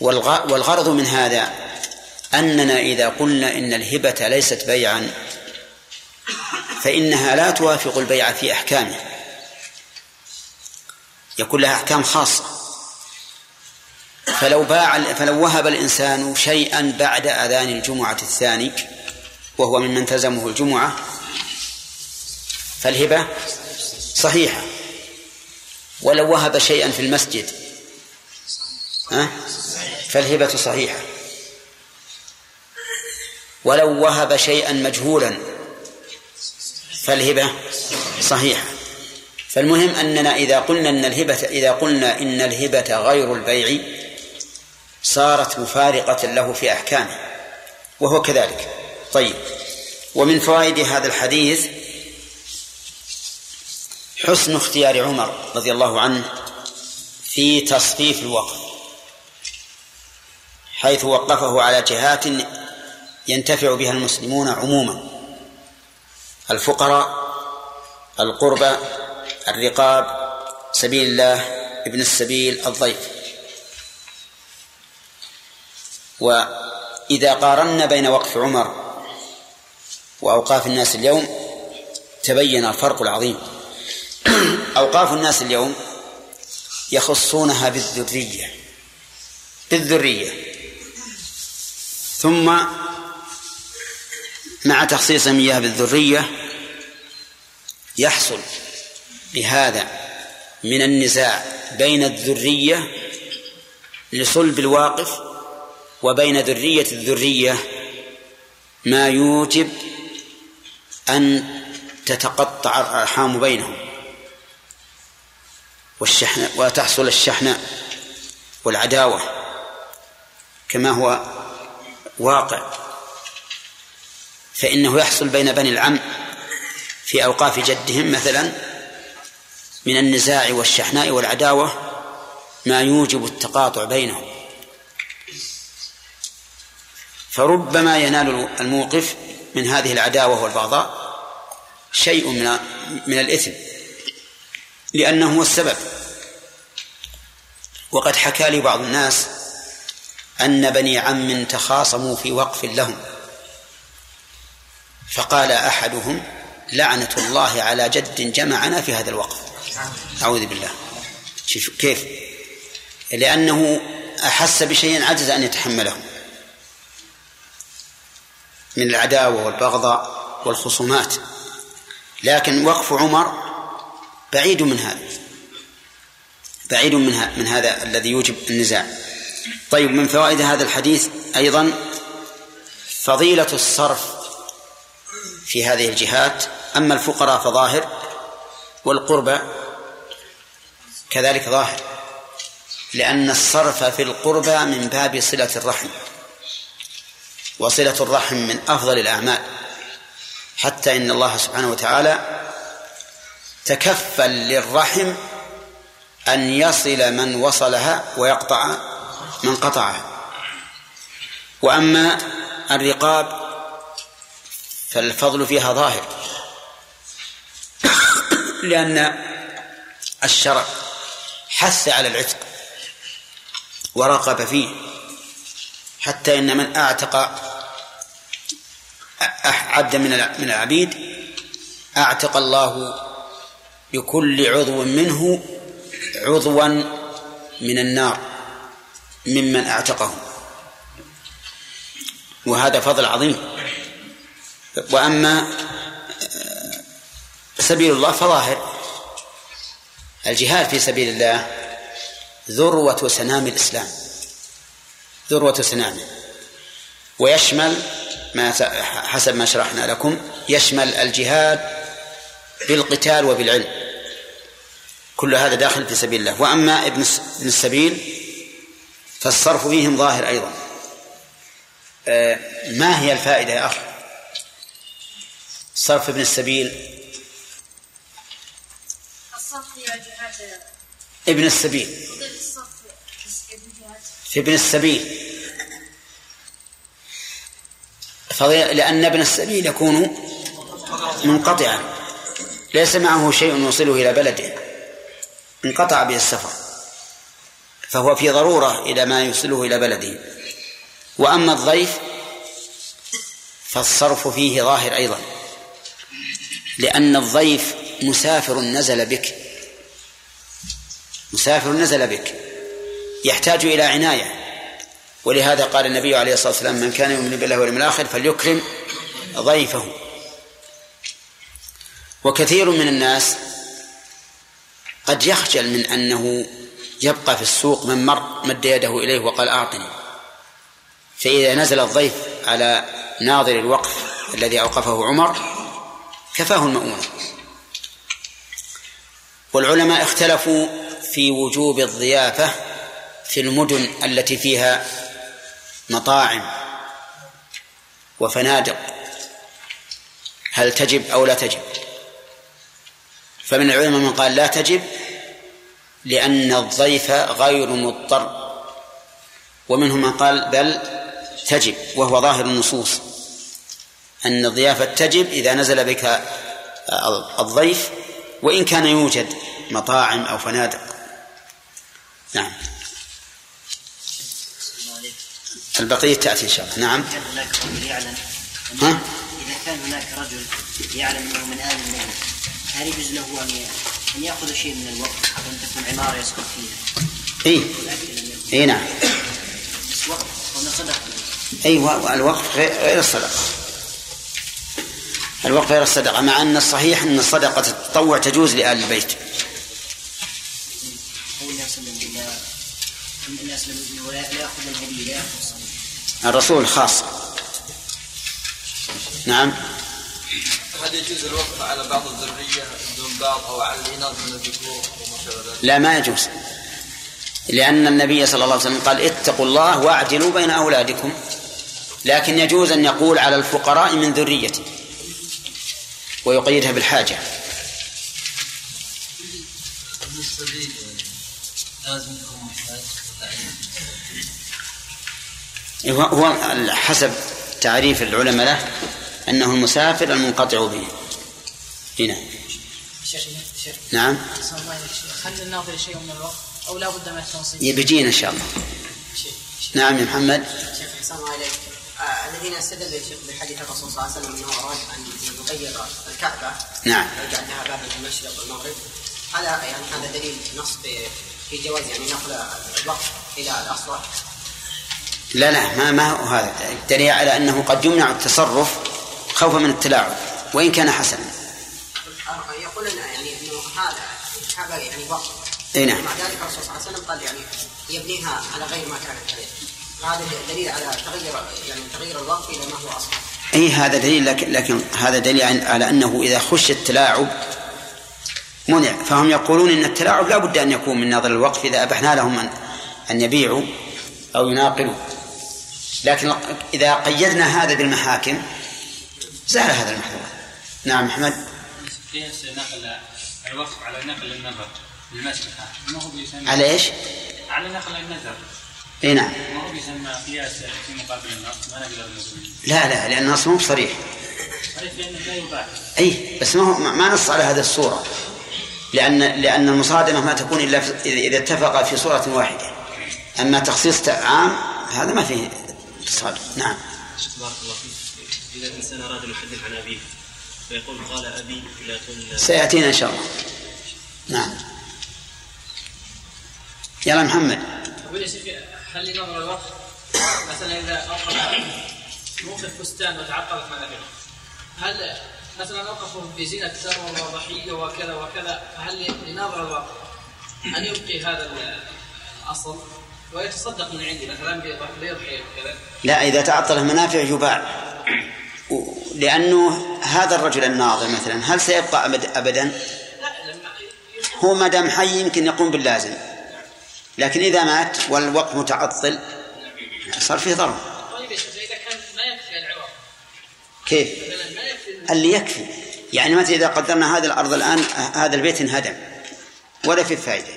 والغرض من هذا أننا إذا قلنا إن الهبة ليست بيعا فإنها لا توافق البيع في أحكامه، يكون لها أحكام خاصة. فلو, باع فلو وهب الإنسان شيئا بعد أذان الجمعة الثاني وهو ممن تزمه الجمعة فالهبة صحيحة، ولو وهب شيئا في المسجد فالهبة صحيحة، ولو وهب شيئا مجهولا فالهبة صحيحة. فالمهم أننا إذا قلنا إن الهبة إذا قلنا إن الهبة غير البيع صارت مفارقة له في أحكامه، وهو كذلك. طيب ومن فوائد هذا الحديث حسن اختيار عمر رضي الله عنه في تصفيف الوقف، حيث وقفه على جهات ينتفع بها المسلمون عموما: الفقراء، القربى، الرقاب، سبيل الله، ابن السبيل، الضيف. وإذا قارنا بين وقف عمر وأوقاف الناس اليوم تبين الفرق العظيم. أوقاف الناس اليوم يخصونها بالذرية بالذرية ثم مع تخصيص مياه بالذرية يحصل بهذا من النزاع بين الذرية لصلب الواقف وبين ذرية الذرية ما يوجب أن تتقطع الأرحام بينهم والشحنة، وتحصل الشحنة والعداوة كما هو واقع. فإنه يحصل بين بني العم في أوقاف جدهم مثلا من النزاع والشحناء والعداوة ما يوجب التقاطع بينهم، فربما ينال الموقف من هذه العداوة والبغضاء شيء من من الإثم لأنه هو السبب. وقد حكى لي بعض الناس أن بني عم تخاصموا في وقف لهم، فقال أحدهم: لعنة الله على جد جمعنا في هذا الوقف. أعوذ بالله. شوف كيف، لأنه أحس بشيء عجز أن يتحمله من العداوة والبغضاء والخصومات، لكن وقف عمر بعيد من هذا، بعيد من, من هذا الذي يوجب النزاع. طيب، من فوائد هذا الحديث أيضا فضيلة الصرف في هذه الجهات. أما الفقراء فظاهر، والقربى كذلك ظاهر، لأن الصرف في القربى من باب صلة الرحم، وصلة الرحم من أفضل الأعمال، حتى إن الله سبحانه وتعالى تكفل للرحم أن يصل من وصلها ويقطع من قطعها. وأما الرقاب فالفضل فيها ظاهر، لأن الشرع حث على العتق ورقب فيه، حتى إن من أعتق عبدا من العبيد أعتق الله لكل عضو منه عضوا من النار ممن أعتقه، وهذا فضل عظيم. وأما سبيل الله فظاهر، الجهاد في سبيل الله ذروة سنام الإسلام، ذروة سنام، ويشمل ما حسب ما شرحنا لكم، يشمل الجهاد بالقتال وبالعلم، كل هذا داخل في سبيل الله. وأما ابن السبيل فالصرف فيهم ظاهر أيضا. ما هي الفائدة يا أخي؟ صرف ابن السبيل، ابن السبيل في ابن السبيل، لأن ابن السبيل يكون منقطعا ليس معه شيء يوصله إلى بلده، انقطع به السفر، فهو في ضرورة إلى ما يوصله إلى بلده. وأما الضيف فالصرف فيه ظاهر أيضا، لأن الضيف مسافر نزل بك، مسافر نزل بك يحتاج إلى عناية، ولهذا قال النبي عليه الصلاة والسلام: من كان يؤمن بالله واليوم الآخر فليكرم ضيفه. وكثير من الناس قد يخجل من أنه يبقى في السوق، من مر مد يده إليه وقال أعطني، فإذا نزل الضيف على ناظر الوقف الذي أوقفه عمر كفاه المؤونة. والعلماء اختلفوا في وجوب الضيافة في المدن التي فيها مطاعم وفنادق، هل تجب أو لا تجب؟ فمن العلماء من قال لا تجب لأن الضيف غير مضطر، ومنهم من قال بل تجب، وهو ظاهر النصوص أن الضيافة تجب إذا نزل بك الضيف، وإن كان يوجد مطاعم أو فنادق. نعم، البقية تأتي إن شاء الله. نعم، ها؟ إذا كان هناك رجل يعلم أنه من آل المهنة، هل يجوز له أن يأخذ شيء من الوقت حتى أن تكون عمارة يسكن فيها؟ إيه إيه نعم، وقت والصدقة. أيوة، الوقت غير الصدقة، الوقت غير الصدقة، مع أن الصحيح أن الصدقة تتطوع تجوز لآل البيت. الرسول خاص. نعم، هل يجوز الوقف على بعض الذرية دون بعض أو على الإناث من الذكور؟ لا، ما يجوز، لأن النبي صلى الله عليه وسلم قال: اتقوا الله واعدلوا بين أولادكم. لكن يجوز أن يقول على الفقراء من ذريتي، ويقيدها بالحاجة. هو حسب تعريف العلماء له أنه المسافر المنقطع به. هنا شيخ، نعم، خلي الناظر شيء من الوقت أو لا بد من التنصيب؟ يبجينا إن شاء الله. شيخ. شيخ. نعم يا محمد. شيخ أحسن الله إليك. الذين استدلوا الشيخ بحديث الرسول صلى الله عليه وسلم أنه أراد أن يغير الكعبة. نعم. وجعلها باب المشرق والمغرب. هذا يعني هذا دليل نص في جواز يعني نقل الوقف إلى الأصل؟ لا لا ما ما هو هذا دليل على أنه قد يمنع التصرف خوفا من التلاعب وإن كان حسنا. يقول لنا يعني أنه هذا هذا يعني وقف. إيه نعم. مع ذلك الرسول صلى الله عليه وسلم قال يعني يبنيها على غير ما كانت عليه. هذا دليل على تغير يعني تغيير الوقف إلى ما هو أصل. أي هذا دليل لكن, لكن هذا دليل على أنه إذا خش التلاعب منع. فهم يقولون إن التلاعب لا بد أن يكون من نظر الوقف إذا أبحنا لهم أن, أن يبيعوا أو يناقلوا. لكن إذا قيدنا هذا بالمحاكم زال هذا المحذور. نعم محمد. قياس نقل الوقف على نقل النذر للمسلحة ما هو بيسمى على إيش؟ على نقل النذر. إيه نعم. ما هو بيسمى قياس في مقابل النص؟ ما نقدر نقول. لا لا لأن النص مو صريح. صريح لأنه لا يباح. أي بس ما هو ما نص على هذه الصورة لأن لأن المصادمة ما تكون إلا إذا اتفق في صورة واحدة. أما تخصيص عام هذا ما فيه تصادم. نعم. بارك الله فيك. إذا الإنسان أراد أن يحدث عن أبيه فيقول قال أبي لكن سيأتينا إن شاء الله. نعم. يلا محمد. أقول يا شيخ هل نظر الوقت مثلا إذا أوقف موقف فستان وتعطلت منابعه هل مثلا أوقفوا بزينة ثروة وضحية وكذا وكذا هل لنظر الوقت أن يبقي هذا الأصل ويتصدق من عندي مثلا بيضحية وكذا؟ لا إذا تعطل منافع يباع لأنه هذا الرجل الناظر مثلا هل سيبقى أبدا؟ هو ما دام حي يمكن يقوم باللازم لكن إذا مات والوقت متعطل صار فيه ضرر. طيب إذا كان ما يكفي العوض كيف؟ اللي يكفي يعني مثلا إذا قدرنا هذا الأرض الآن هذا البيت انهدم ولا في فائدة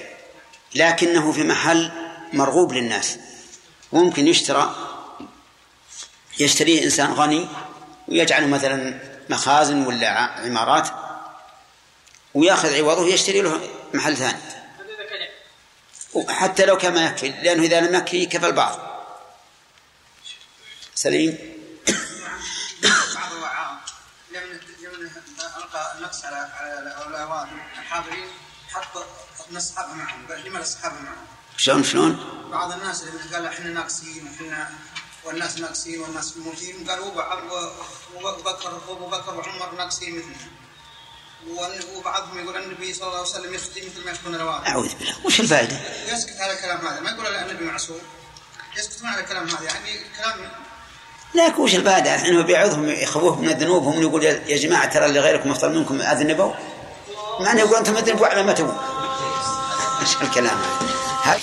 لكنه في محل مرغوب للناس وممكن يشترى يشتريه إنسان غني ويجعله مثلا مخازن ولا عمارات ويأخذ عوضه يشتري له محل ثاني حتى لو كان يكفي لأنه إذا لم يكفي كفى البعض. سليم. بعض الوعاء لمن ألقى النقص على الأولاد الحاضرين حط نصحابها معهم لما نصحابها معهم شلون شلون بعض الناس اللي قال إحنا ناقصين وإحنا والناس ناقصين والناس موجودين قالوا أبو بكر أبو بكر وعمر ناقصين مثلنا وبعضهم يقول النبي صلى الله عليه وسلم يختي مثل ما يكون الواقع. أعوذ بالله وش الفائدة؟ يسكت على كلام هذا ما يقول لا النبي معصوم يسكتون على كلام هذا يعني كلام لا وش الفائدة إنه بيعظهم يخوفهم من ذنوبهم ويقول يا جماعة ترى اللي غيركم أفضل منكم أذنبوا ما أنا يقول أنتم أذنبوا على ما تبون إيش الكلام هذا؟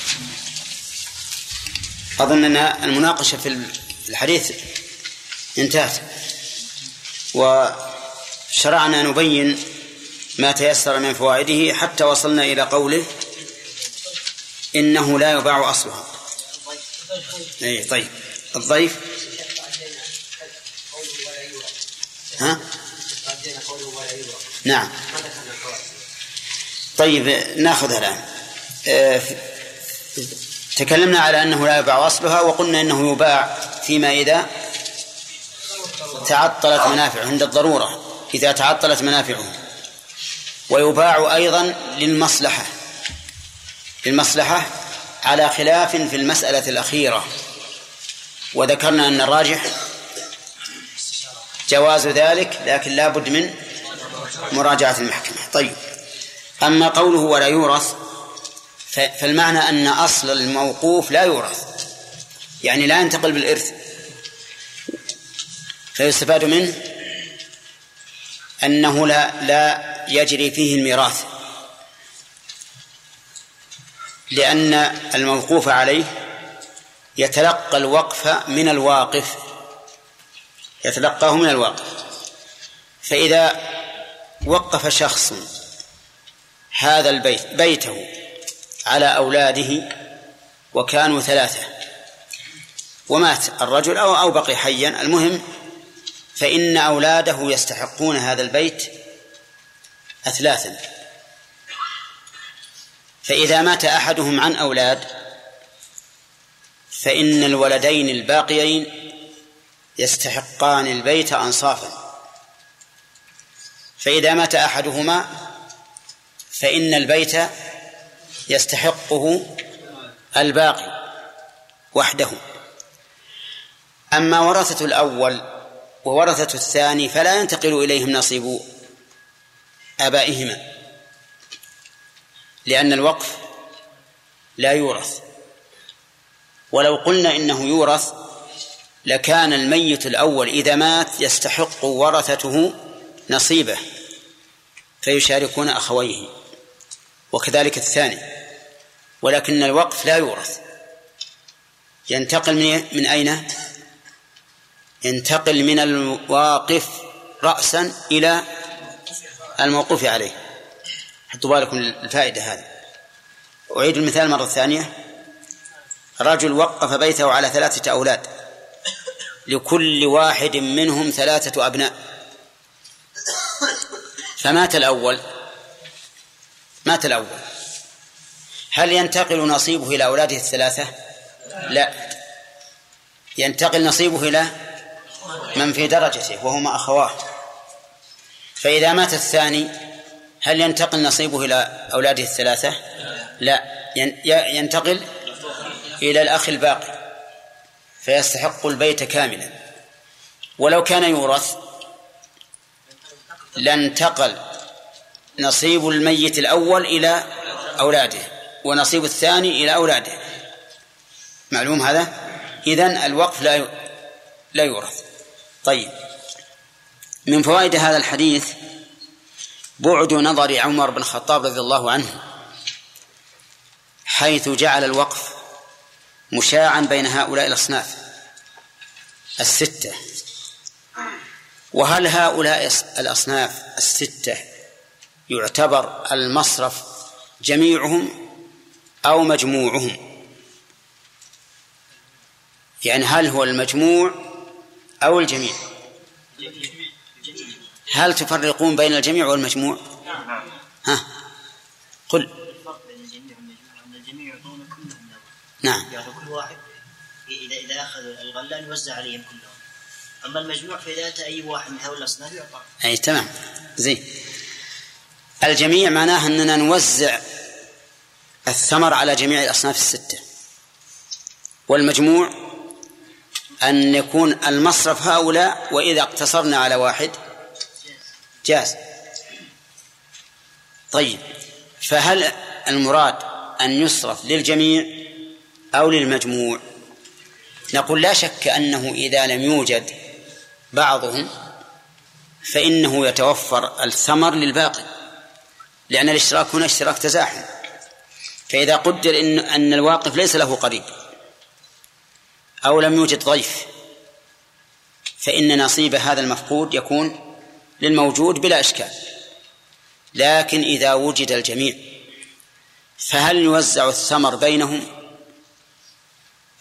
أظن أن المناقشة في الحديث انتهت وشرعنا نبين ما تيسر من فوائده حتى وصلنا إلى قوله إنه لا يباع أصلها. أي طيب الضيف ها؟ نعم طيب نأخذها الآن. آه تكلمنا على أنه لا يباع أصلها وقلنا أنه يباع فيما إذا تعطلت منافعه عند الضرورة إذا تعطلت منافعه ويباع أيضا للمصلحة للمصلحة على خلاف في المسألة الأخيرة وذكرنا أن الراجح جواز ذلك لكن لا بد من مراجعة المحكمة. طيب أما قوله ولا يورث فالمعنى أن أصل الموقوف لا يورث يعني لا ينتقل بالإرث فيستفاد منه أنه لا, لا يجري فيه الميراث لأن الموقوف عليه يتلقى الوقف من الواقف يتلقاه من الواقف فإذا وقف شخص هذا البيت بيته على أولاده وكانوا ثلاثة ومات الرجل أو أو بقي حيا المهم فإن أولاده يستحقون هذا البيت أثلاثا فإذا مات أحدهم عن أولاد فإن الولدين الباقيين يستحقان البيت أنصافا، فإذا مات أحدهما فإن البيت يستحقه الباقي وحده. أما ورثة الأول وورثة الثاني فلا ينتقل إليهم نصيب آبائهما، لأن الوقف لا يورث، ولو قلنا إنه يورث لكان الميت الأول إذا مات يستحق ورثته نصيبه فيشاركون أخويه، وكذلك الثاني، ولكن الوقف لا يورث، ينتقل من أين؟ ينتقل من الواقف رأسا إلى الموقوف عليه. حطوا بالكم الفائدة هذه. أعيد المثال مرة ثانية. رجل وقف بيته على ثلاثة أولاد، لكل واحد منهم ثلاثة أبناء، فمات الأول مات الأول هل ينتقل نصيبه إلى أولاده الثلاثة؟ لا، ينتقل نصيبه إلى من في درجته وهما أخواه. فإذا مات الثاني هل ينتقل نصيبه إلى أولاده الثلاثة؟ لا، ينتقل إلى الأخ الباقي فيستحق البيت كاملا. ولو كان يورث لانتقل نصيب الميت الأول إلى أولاده ونصيب الثاني إلى أولاده. معلوم هذا؟ إذن الوقف لا لا يورث. طيب، من فوائد هذا الحديث بعد نظر عمر بن الخطاب رضي الله عنه، حيث جعل الوقف مشاعا بين هؤلاء الأصناف الستة. وهل هؤلاء الأصناف الستة يعتبر المصرف جميعهم أو مجموعهم؟ يعني هل هو المجموع أو الجميع؟ هل تفرقون بين الجميع والمجموع؟ ها، قل. نعم، كل واحد إذا إذا أخذ الغلان يوزع عليهم كلهم، أما المجموع فإذا أتى أي واحد من هؤلاء الأصناف يعطى. أي تمام، زين. الجميع معناه أننا نوزع الثمر على جميع الأصناف الستة، والمجموع أن يكون المصرف هؤلاء وإذا اقتصرنا على واحد جاز. طيب، فهل المراد أن يصرف للجميع أو للمجموع؟ نقول لا شك أنه إذا لم يوجد بعضهم فإنه يتوفر الثمر للباقي، لأن الاشتراك هنا اشتراك تزاحم، فإذا قدر إن, أن الواقف ليس له قريب أو لم يوجد ضيف فإن نصيب هذا المفقود يكون للموجود بلا إشكال. لكن إذا وجد الجميع فهل يوزع الثمر بينهم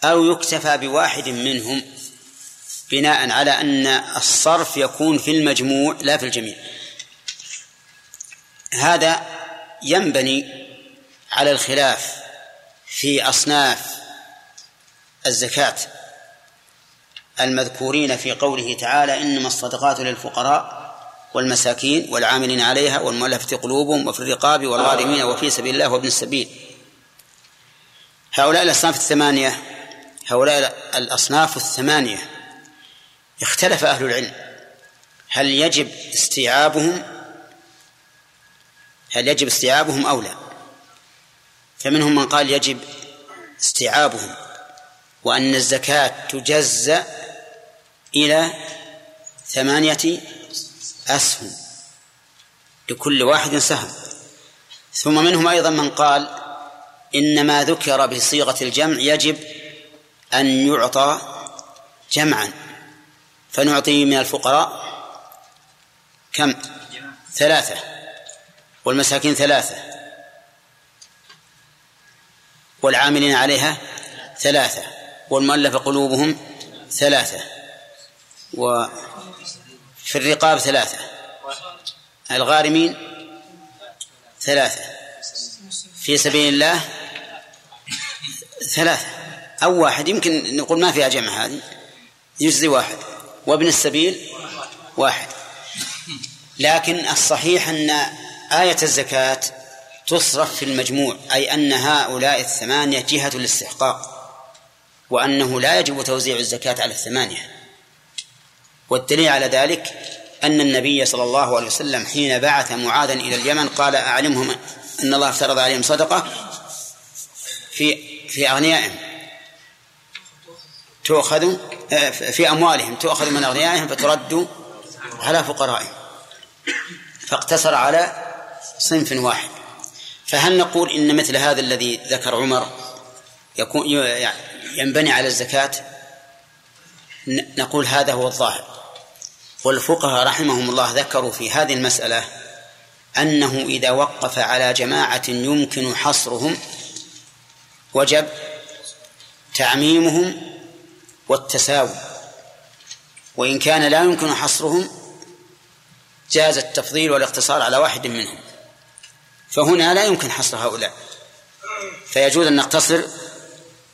أو يكتفى بواحد منهم بناء على أن الصرف يكون في المجموع لا في الجميع؟ هذا ينبني على الخلاف في أصناف الزكاة المذكورين في قوله تعالى: إنما الصدقات للفقراء والمساكين والعاملين عليها والمؤلفة قلوبهم وفي الرقاب والغارمين وفي سبيل الله وابن السبيل. هؤلاء الأصناف الثمانية هؤلاء الأصناف الثمانية اختلف أهل العلم هل يجب استيعابهم هل يجب استيعابهم أو لا. فمنهم من قال يجب استيعابهم، وأن الزكاة تجزأ إلى ثمانية أسهم لكل واحد سهم. ثم منهم أيضا من قال إنما ذكر بصيغة الجمع يجب أن يعطى جمعا، فنعطي من الفقراء كم؟ ثلاثة، والمساكين ثلاثة، والعاملين عليها ثلاثة، والمؤلفة قلوبهم ثلاثة، وفي الرقاب ثلاثة، الغارمين ثلاثة، في سبيل الله ثلاثة أو واحد، يمكن نقول ما فيها جمع، هذه يجزي واحد، وابن السبيل واحد. لكن الصحيح أن آية الزكاة تصرف في المجموع، أي أن هؤلاء الثمانية جهة الاستحقاق، وأنه لا يجب توزيع الزكاة على الثمانية. والدليل على ذلك أن النبي صلى الله عليه وسلم حين بعث معاذا إلى اليمن قال: أعلمهم أن الله افترض عليهم صدقة في في أغنيائهم تؤخذ، في أموالهم تؤخذ من أغنيائهم فترد على فقرائهم، فاقتصر على صنف واحد. فهل نقول إن مثل هذا الذي ذكر عمر يكون ينبني على الزكاة؟ نقول هذا هو الظاهر. والفقهاء رحمهم الله ذكروا في هذه المسألة أنه إذا وقف على جماعة يمكن حصرهم وجب تعميمهم والتساوي، وإن كان لا يمكن حصرهم جاز التفضيل والاقتصار على واحد منهم. فهنا لا يمكن حصر هؤلاء، فيجوز أن نقتصر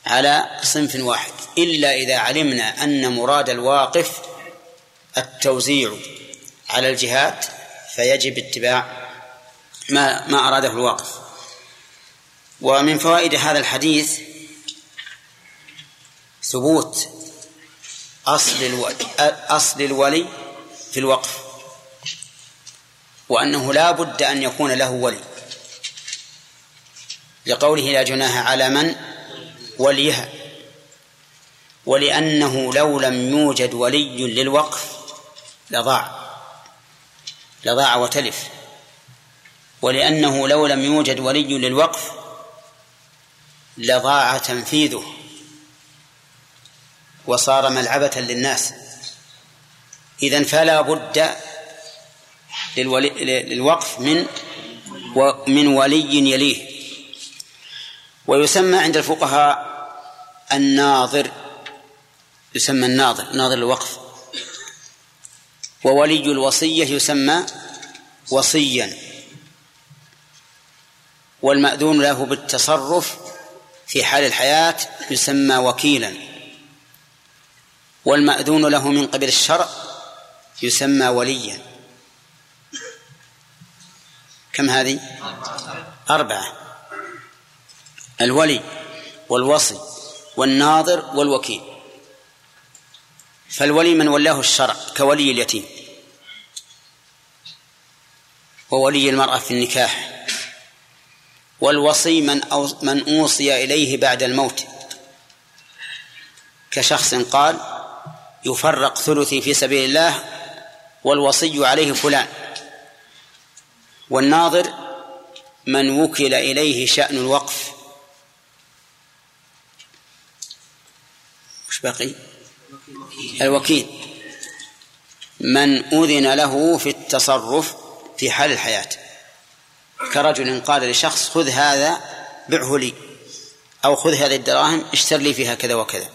على صنف واحد، إلا إذا علمنا أن مراد الواقف التوزيع على الجهات فيجب اتباع ما, ما أراده الواقف. ومن فوائد هذا الحديث ثبوت أصل الولي, أصل الولي في الوقف، وأنه لا بد أن يكون له ولي، لقوله: لا جناح على من وليها. ولأنه لو لم يوجد ولي للوقف لضاع لضاع وتلف، ولأنه لو لم يوجد ولي للوقف لضاع تنفيذه وصار ملعبة للناس. إذن فلا بد للوقف من من ولي يليه، ويسمى عند الفقهاء الناظر، يسمى الناظر ناظر الوقف، وولي الوصية يسمى وصيا، والمأذون له بالتصرف في حال الحياة يسمى وكيلا، والمأذون له من قبل الشرع يسمى وليا. كم هذه؟ أربعة: الولي والوصي والناظر والوكيل. فالولي من ولاه الشرع كولي اليتيم، وولي المرأة في النكاح، والوصي من, من أوصي إليه بعد الموت، كشخص قال: يفرق ثلثي في سبيل الله والوصي عليه فلان. والناظر من وكل إليه شأن الوقف. وش بقي؟ الوكيل من أذن له في التصرف في حال الحياة، كرجل قال لشخص: خذ هذا بعه لي، أو خذ هذه الدراهم اشتر لي فيها كذا وكذا.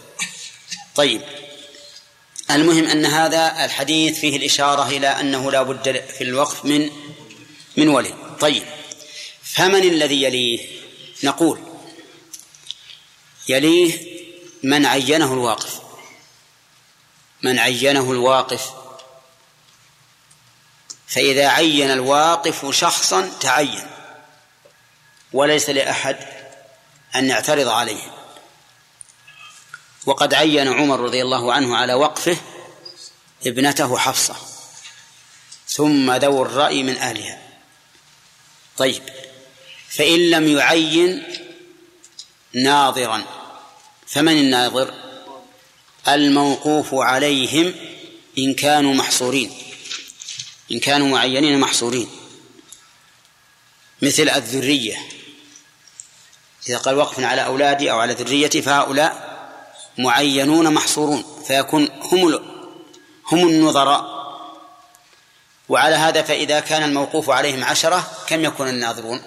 طيب، المهم أن هذا الحديث فيه الإشارة إلى أنه لا بد في الوقف من من ولي. طيب، فمن الذي يليه؟ نقول يليه من عينه الواقف، من عينه الواقف فإذا عين الواقف شخصا تعين، وليس لأحد أن يعترض عليه. وقد عين عمر رضي الله عنه على وقفه ابنته حفصة، ثم ذو الرأي من أهلها. طيب، فإن لم يعين ناظرا فمن الناظر؟ الموقوف عليهم إن كانوا محصورين، إن كانوا معينين محصورين، مثل الذرية، إذا قال: وقف على أولادي أو على ذريتي، فهؤلاء معينون محصورون، فيكون هم هم النظراء. وعلى هذا فإذا كان الموقوف عليهم عشرة كم يكون الناظرون؟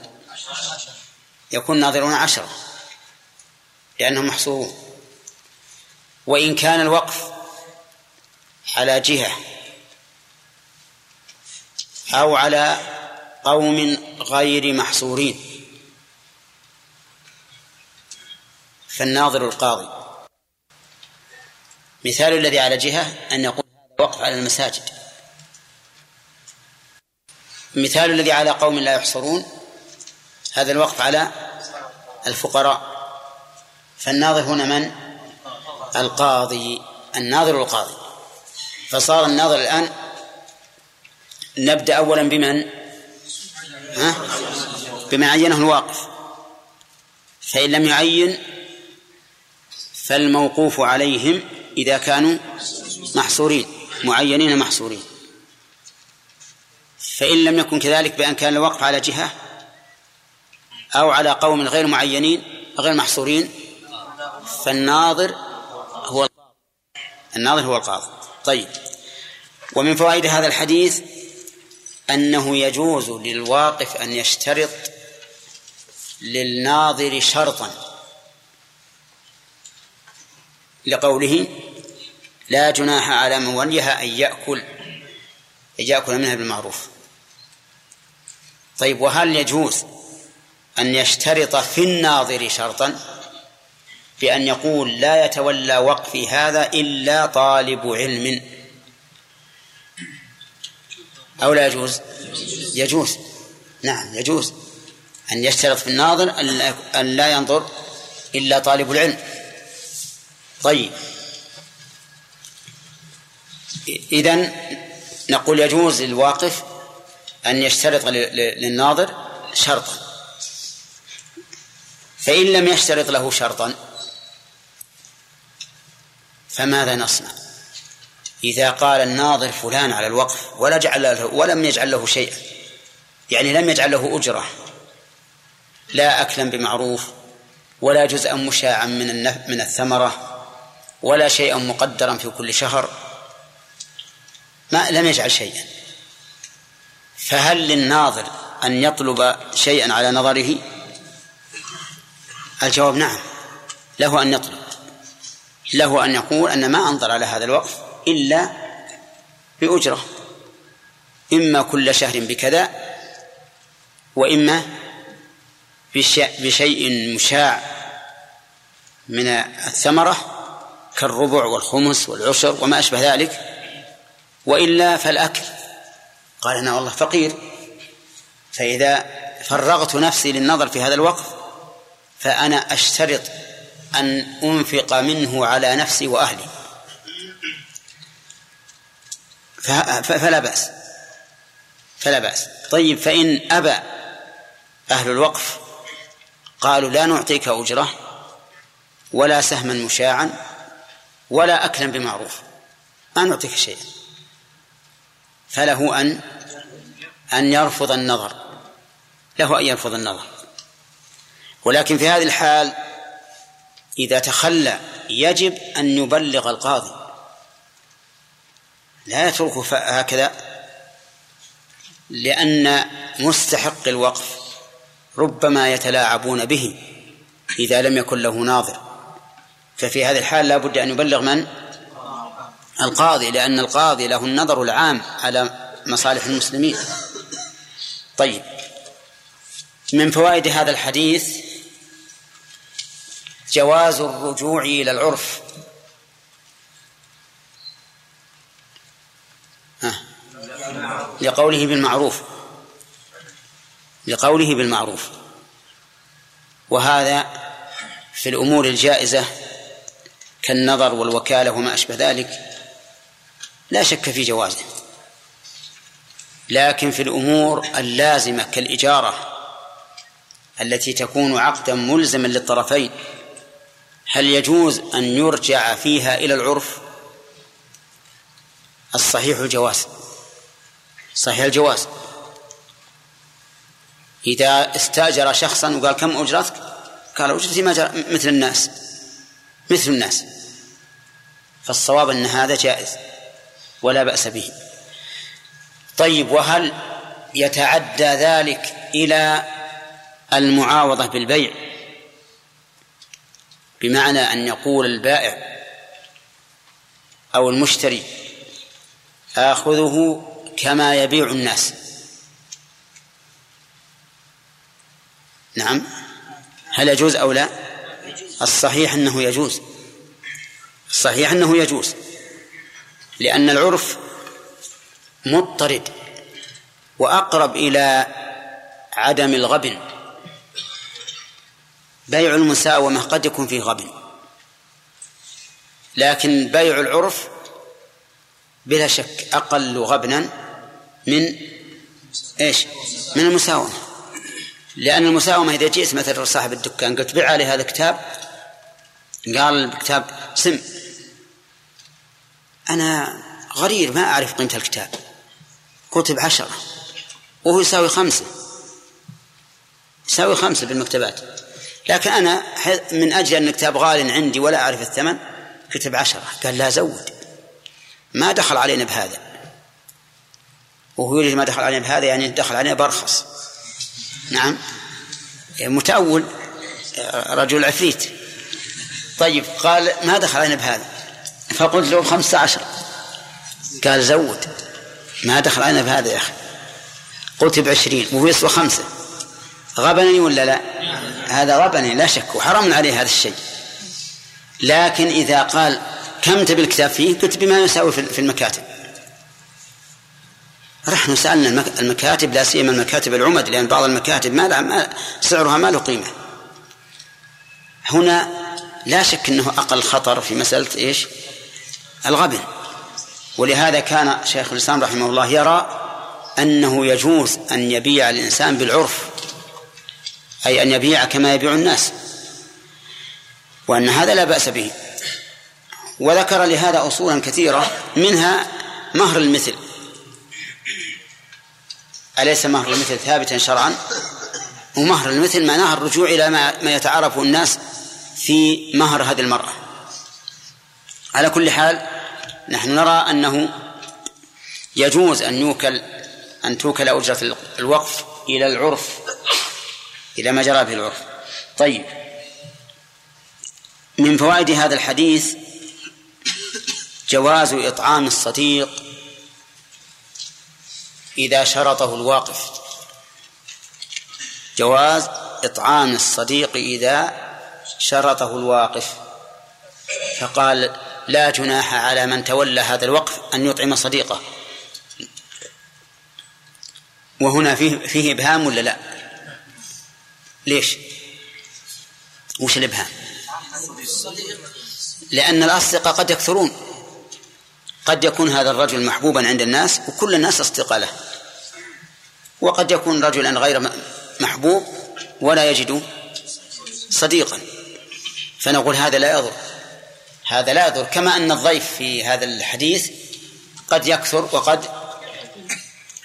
يكون الناظرون عشرة لأنهم محصورون. وإن كان الوقف على جهة أو على قوم غير محصورين فالناظر القاضي. مثال الذي على جهة أن يقول هذا وقف على المساجد. مثال الذي على قوم لا يحصرون هذا الوقف على الفقراء. فالناظر هنا من؟ القاضي، الناظر القاضي. فصار الناظر الآن، نبدأ أولا بمن؟ ها؟ بما عينه الواقف، فإن لم يعين فالموقوف عليهم إذا كانوا محصورين معينين محصورين. فإن لم يكن كذلك بأن كان الوقف على جهة أو على قوم غير معينين غير محصورين فالناظر هو القاضي. الناظر هو القاضي. طيب، ومن فوائد هذا الحديث أنه يجوز للواقف أن يشترط للناظر شرطا، لقوله لا جناح على من وليها أن يأكل أن يأكل منها بالمعروف. طيب، وهل يجوز أن يشترط في الناظر شرطا بأن يقول لا يتولى وقفي هذا إلا طالب علم أو لا يجوز؟ يجوز، نعم يجوز أن يشترط في الناظر أن لا ينظر إلا طالب العلم. طيب، إذن نقول يجوز للواقف أن يشترط للناظر شرطا. فإن لم يشترط له شرطا فماذا نصنع؟ إذا قال الناظر فلان على الوقف ولا جعل له ولم يجعل له شيئا، يعني لم يجعل له أجرة، لا أكلا بمعروف ولا جزءا مشاعا من من الثمرة ولا شيئا مقدرا في كل شهر، ما لم يجعل شيئا، فهل للناظر أن يطلب شيئا على نظره؟ الجواب نعم، له أن يطلب، له أن يقول أن ما أنظر على هذا الوقف إلا بأجرة، إما كل شهر بكذا وإما بشيء مشاع من الثمرة كالربع والخمس والعشر وما أشبه ذلك، وإلا فالأكل. قال أنا والله فقير، فإذا فرغت نفسي للنظر في هذا الوقف فأنا أشترط أن أنفق منه على نفسي وأهلي، فلا بأس فلا بأس. طيب، فإن أبى أهل الوقف قالوا لا نعطيك أجرة ولا سهما مشاعا ولا أكلا بمعروف، ما نعطيك شيئا، فله أن أن يرفض النظر، له أن يرفض النظر. ولكن في هذه الحال إذا تخلى يجب أن يبلغ القاضي، لا يتركه هكذا، لأن مستحق الوقف ربما يتلاعبون به إذا لم يكن له ناظر. ففي هذه الحال لا بد أن يبلغ من؟ القاضي، لأن القاضي له النظر العام على مصالح المسلمين. طيب، من فوائد هذا الحديث جواز الرجوع إلى العرف. آه. لقوله بالمعروف لقوله بالمعروف وهذا في الأمور الجائزة كالنظر والوكالة وما أشبه ذلك لا شك في جوازه، لكن في الأمور اللازمة كالإجارة التي تكون عقدا ملزما للطرفين هل يجوز أن يرجع فيها إلى العرف؟ الصحيح الجواز، صحيح الجواز. إذا استأجر شخصا وقال كم أجرتك؟ قال أجرتي مثل الناس مثل الناس فالصواب أن هذا جائز ولا بأس به. طيب، وهل يتعدى ذلك إلى المعاوضة بالبيع، بمعنى أن يقول البائع أو المشتري آخذه كما يبيع الناس؟ نعم، هل يجوز أو لا؟ الصحيح أنه يجوز الصحيح أنه يجوز لأن العرف مضطرد وأقرب إلى عدم الغبن. بيع المساومة قد يكون فيه غبن، لكن بيع العرف بلا شك أقل غبنا من إيش؟ من المساومة، لأن المساومة إذا جئت مثلا صاحب الدكان قلت بيع لي هذا الكتاب، قال الكتاب سم، أنا غرير ما أعرف قيمة الكتاب، قلت بعشرة وهو يساوي خمسة يساوي خمسة بالمكتبات، لكن أنا من أجل أن الكتاب غال عندي ولا أعرف الثمن كتب عشرة، قال لا زود، ما دخل علينا بهذا، وهو يريد ما دخل علينا بهذا يعني دخل علينا برخص. نعم متأول رجل عفريت. طيب قال ما دخل علينا بهذا، فقلت له خمسة عشر، قال زود، ما دخل علينا بهذا يا أخي، قلت بعشرين وهو يسوى خمسة، غبنني ولا لا؟ هذا غبني لا شك، وحرمنا عليه هذا الشيء. لكن إذا قال كم تبي الكتاب فيه؟ قلت بما يساوي في المكاتب، رحنا سألنا المكاتب لا سيما المكاتب العمد، لأن بعض المكاتب ما سعرها ما له قيمة. هنا لا شك أنه أقل خطر في مسألة إيش؟ الغبن. ولهذا كان شيخ الإسلام رحمه الله يرى أنه يجوز أن يبيع الإنسان بالعرف، أي أن يبيع كما يبيع الناس، وأن هذا لا بأس به. وذكر لهذا أصولا كثيرة، منها مهر المثل. أليس مهر المثل ثابتا شرعا؟ ومهر المثل معناه الرجوع إلى ما يتعرف الناس في مهر هذه المرأة. على كل حال نحن نرى أنه يجوز أن يوكل أن توكل أجرة الوقف إلى العرف، إلى ما جرى به العرف. طيب من فوائد هذا الحديث جواز إطعام الصديق إذا شرطه الواقف، جواز إطعام الصديق إذا شرطه الواقف. فقال لا جناح على من تولى هذا الوقف أن يطعم صديقه، وهنا فيه, فيه إبهام ولا لا؟ ليش؟ وش الإبهام؟ لأن الأصدقاء قد يكثرون، قد يكون هذا الرجل محبوبا عند الناس وكل الناس أصدقاء له، وقد يكون رجلا غير محبوب ولا يجد صديقا، فنقول هذا لا يضر، هذا لا يضر. كما أن الضيف في هذا الحديث قد يكثر وقد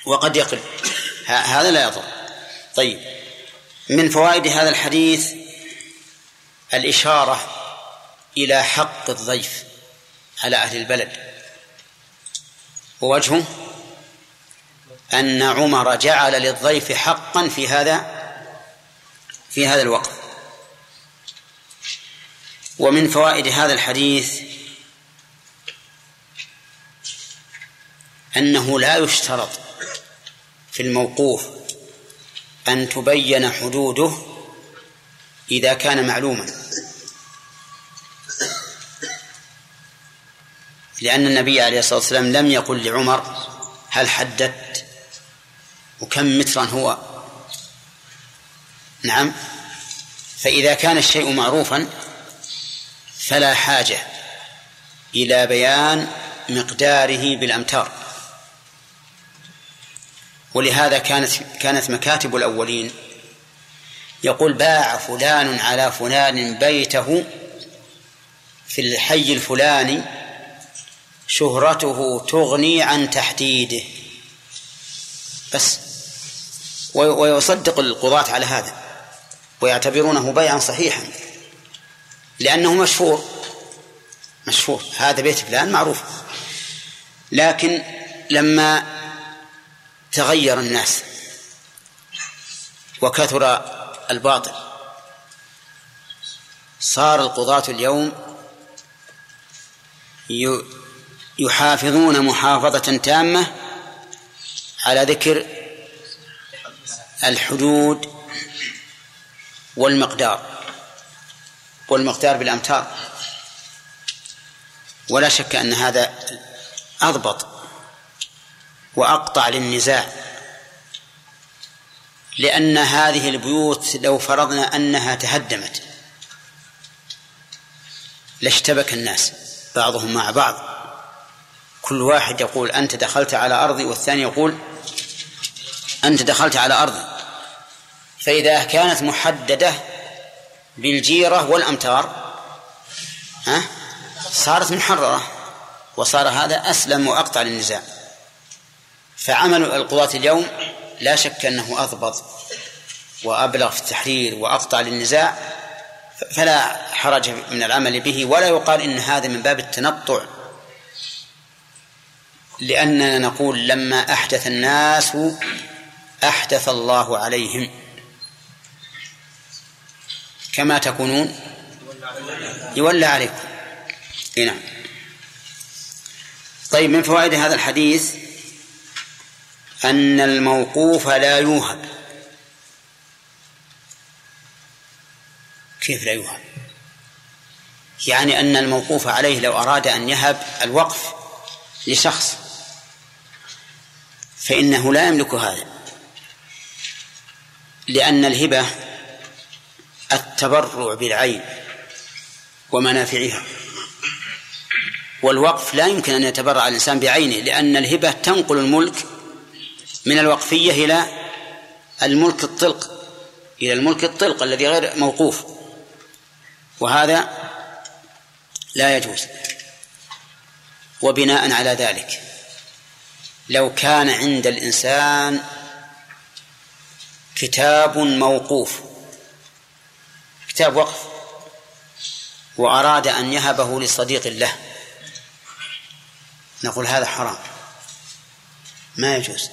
وقد يقل، هذا لا يضر. طيب من فوائد هذا الحديث الإشارة إلى حق الضيف على أهل البلد، ووجهه أن عمر جعل للضيف حقا في هذا في هذا الوقت. ومن فوائد هذا الحديث أنه لا يشترط في الموقوف أن تبين حدوده إذا كان معلوما، لأن النبي عليه الصلاة والسلام لم يقل لعمر هل حددت وكم مترا هو. نعم، فإذا كان الشيء معروفا فلا حاجة إلى بيان مقداره بالأمتار. ولهذا كانت كانت مكاتب الأولين يقول باع فلان على فلان بيته في الحي الفلاني شهرته تغني عن تحديده، بس، ويصدق القضاة على هذا ويعتبرونه بيعا صحيحا، لأنه مشهور مشهور هذا بيت فلان معروف. لكن لما تغير الناس وكثر الباطل صار القضاة اليوم يحافظون محافظة تامة على ذكر الحدود والمقدار، والمقدار بالأمتار. ولا شك أن هذا أضبط وأقطع للنزاع، لأن هذه البيوت لو فرضنا أنها تهدمت لاشتبك الناس بعضهم مع بعض، كل واحد يقول أنت دخلت على أرضي، والثاني يقول أنت دخلت على أرضي. فإذا كانت محددة بالجيرة والأمتار ها صارت محررة، وصار هذا أسلم وأقطع للنزاع. فعمل القضاة اليوم لا شك أنه أضبط وأبلغ في التحرير وأقطع للنزاع، فلا حرج من العمل به، ولا يقال إن هذا من باب التنطع، لأننا نقول لما أحدث الناس أحدث الله عليهم، كما تكونون يولى عليكم. نعم. طيب، من فوائد هذا الحديث أن الموقوف لا يوهب. كيف لا يوهب؟ يعني أن الموقوف عليه لو أراد أن يهب الوقف لشخص فإنه لا يملك هذا، لأن الهبة التبرع بالعين ومنافعها، والوقف لا يمكن أن يتبرع الإنسان بعينه، لأن الهبة تنقل الملك من الوقفية إلى الملك الطلق، إلى الملك الطلق الذي غير موقوف، وهذا لا يجوز. وبناء على ذلك لو كان عند الإنسان كتاب موقوف، كتاب وقف، وأراد أن يهبه لصديق له، نقول هذا حرام ما يجوز.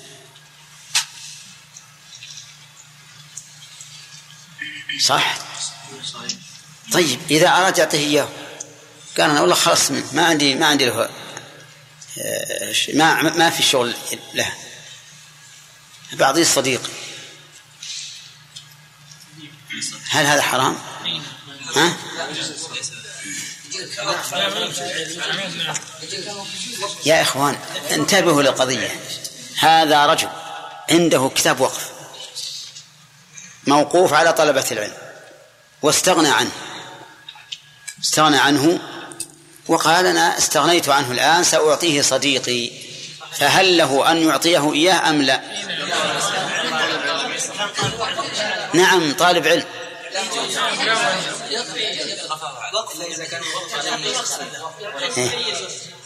صح؟ طيب، إذا أراد يعطيه إياه قال أنا والله خلاص ما عندي ما عندي له ما ما في شغل له، بعضي الصديق، هل هذا حرام؟ ها؟ يا إخوان انتبهوا للقضية. هذا رجل عنده كتاب وقف موقوف على طلبة العلم، واستغنى عنه استغنى عنه وقال أنا استغنيت عنه الآن سأعطيه صديقي، فهل له أن يعطيه إياه أم لا؟ نعم، طالب علم،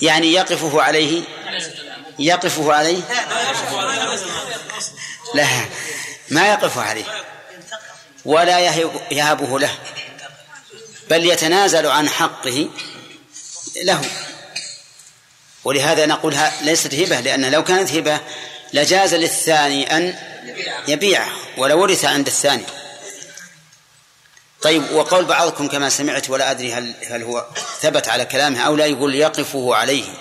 يعني يقفه عليه يقفه عليه لا، ما يقف عليه ولا يهبه له، بل يتنازل عن حقه له. ولهذا نقول ليست هبة، لأن لو كانت هبة لجاز للثاني أن يبيعه ولو ورث عند الثاني. طيب، وقول بعضكم كما سمعت ولا أدري هل, هل هو ثبت على كلامه أو لا، يقول يقفه عليه،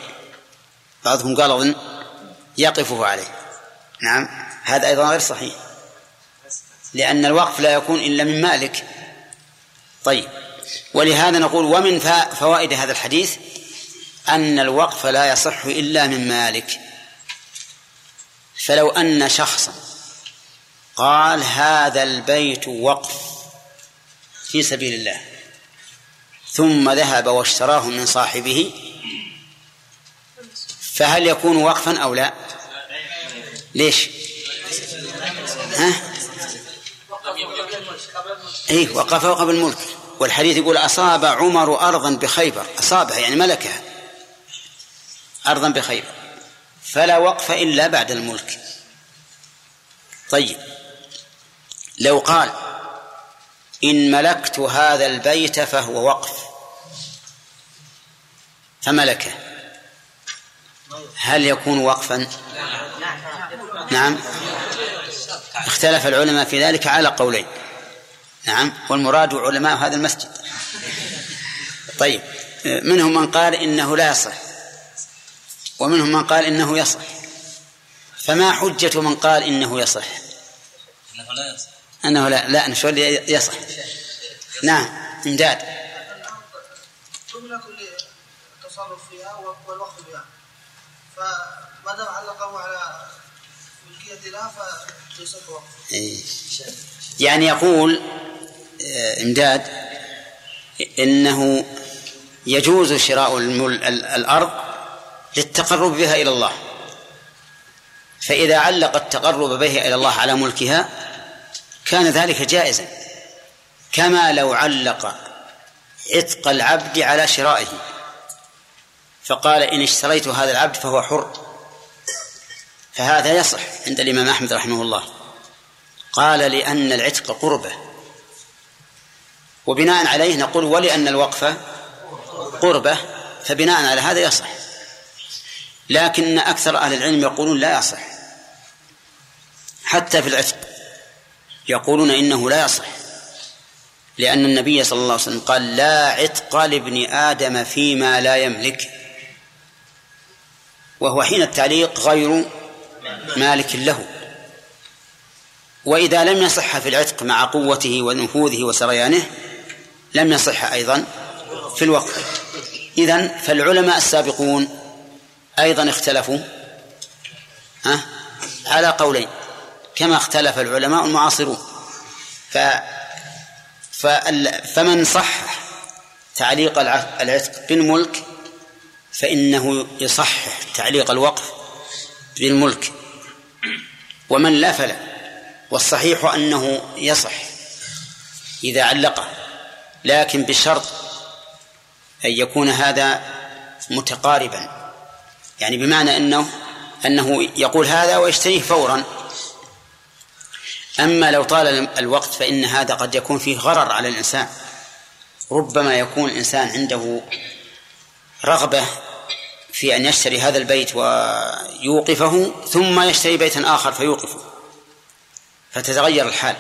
بعضهم قال أظن يقفه عليه. نعم، هذا أيضا غير صحيح، لأن الوقف لا يكون إلا من مالك. طيب، ولهذا نقول ومن فوائد هذا الحديث أن الوقف لا يصح إلا من مالك. فلو أن شخصا قال هذا البيت وقف في سبيل الله، ثم ذهب واشتراه من صاحبه، فهل يكون وقفا أو لا؟ ليش؟ ها؟ اي وقفه قبل الملك. والحديث يقول أصاب عمر أرضا بخيبر، أصابها يعني ملكها، أرضا بخيبر، فلا وقف إلا بعد الملك. طيب، لو قال إن ملكت هذا البيت فهو وقف فملكه، هل يكون وقفا؟ نعم، اختلف العلماء في ذلك على قولين. نعم، والمراد علماء هذا المسجد. طيب، منهم من قال إنه لا يصح، ومنهم من قال إنه يصح. فما حجة من قال إنه يصح؟ أنه لا يصح أنه لا لا أنه يصح. نعم، امداد يملك التصرف فيها والوقف بها، فما دام علقه على ملكية الله فليس وقف. يعني يقول إمداد إنه يجوز شراء الأرض للتقرب بها إلى الله، فإذا علق التقرب بها إلى الله على ملكها كان ذلك جائزا، كما لو علق عتق العبد على شرائه فقال إن اشتريت هذا العبد فهو حر، فهذا يصح عند الإمام أحمد رحمه الله. قال لأن العتق قربة، وبناء عليه نقول ولأن الوقف قربة، فبناء على هذا يصح. لكن أكثر أهل العلم يقولون لا يصح، حتى في العتق يقولون إنه لا يصح، لأن النبي صلى الله عليه وسلم قال لا عتق لابن آدم فيما لا يملك، وهو حين التعليق غير مالك له. وإذا لم يصح في العتق مع قوته ونفوذه وسريانه لم يصح أيضا في الوقف. إذن فالعلماء السابقون أيضا اختلفوا على قولين كما اختلف العلماء المعاصرون، ف فمن صحح تعليق العتق بالملك فإنه يصحح تعليق الوقف بالملك، ومن لا فلا. والصحيح أنه يصح إذا علقه، لكن بشرط أن يكون هذا متقاربا، يعني بمعنى أنه أنه يقول هذا ويشتريه فورا. أما لو طال الوقت فإن هذا قد يكون فيه غرر على الإنسان، ربما يكون الإنسان عنده رغبة في أن يشتري هذا البيت ويوقفه ثم يشتري بيتا آخر فيوقفه، فتتغير الحال،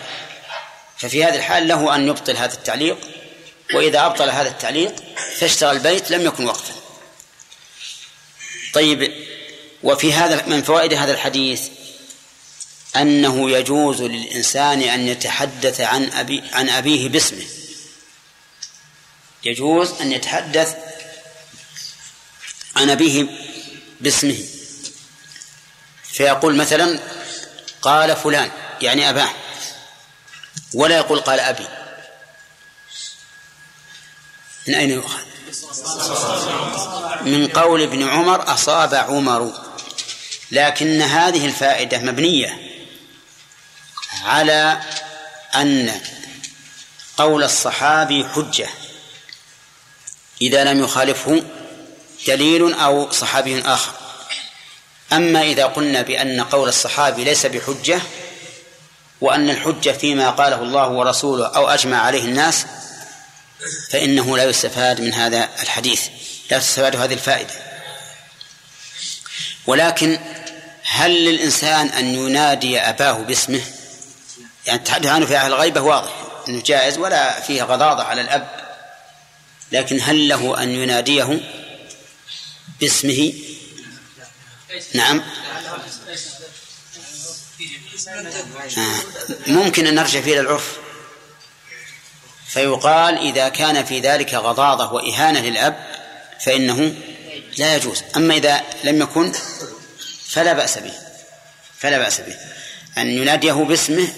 ففي هذا الحال له أن يبطل هذا التعليق، وإذا أبطل هذا التعليق فاشترى البيت لم يكن وقفا. طيب، وفي هذا من فوائد هذا الحديث أنه يجوز للإنسان أن يتحدث عن أبي عن أبيه باسمه، يجوز أن يتحدث عن أبيه باسمه، فيقول مثلا قال فلان يعني أباه، ولا يقول قال أبي. من أين يؤخذ؟ من قول ابن عمر أصاب عمر، لكن هذه الفائدة مبنية على أن قول الصحابي حجة إذا لم يخالفه دليل أو صحابي آخر. أما إذا قلنا بأن قول الصحابي ليس بحجة، وأن الحجة فيما قاله الله ورسوله أو أجمع عليه الناس، فإنه لا يستفاد من هذا الحديث، لا تستفاد هذه الفائدة. ولكن هل للإنسان أن ينادي أباه باسمه؟ يعني التحدث عنه في أهل الغيبة واضح أنه جائز ولا فيه غضاضة على الأب، لكن هل له أن يناديه باسمه؟ نعم، ممكن أن نرجع فيه للعرف، فيقال إذا كان في ذلك غضاضة وإهانة للأب فإنه لا يجوز. أما إذا لم يكن فلا بأس به، فلا بأس به أن يناديه باسمه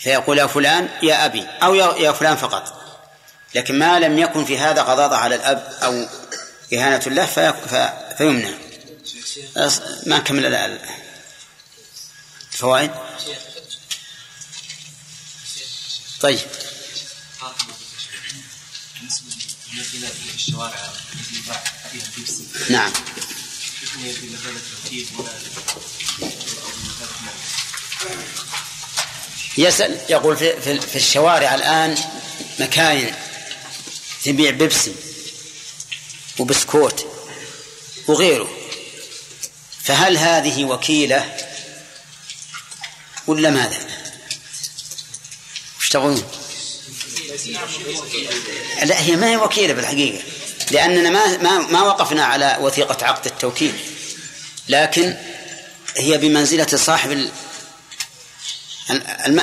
فيقول يا فلان يا أبي أو يا فلان فقط، لكن ما لم يكن في هذا غضاضة على الأب أو إهانة له فيمنع. ما كمل الفوائد. طيب، نعم. يسأل يقول في في الشوارع الآن مكاين تبيع بيبسي وبسكوت وغيره، فهل هذه وكيلة ولا ماذا؟ وش تقولون؟ لا، هي ما هي وكيلة بالحقيقة، لأننا ما ما ما وقفنا على وثيقة عقد التوكيل، لكن هي بمنزلة صاحب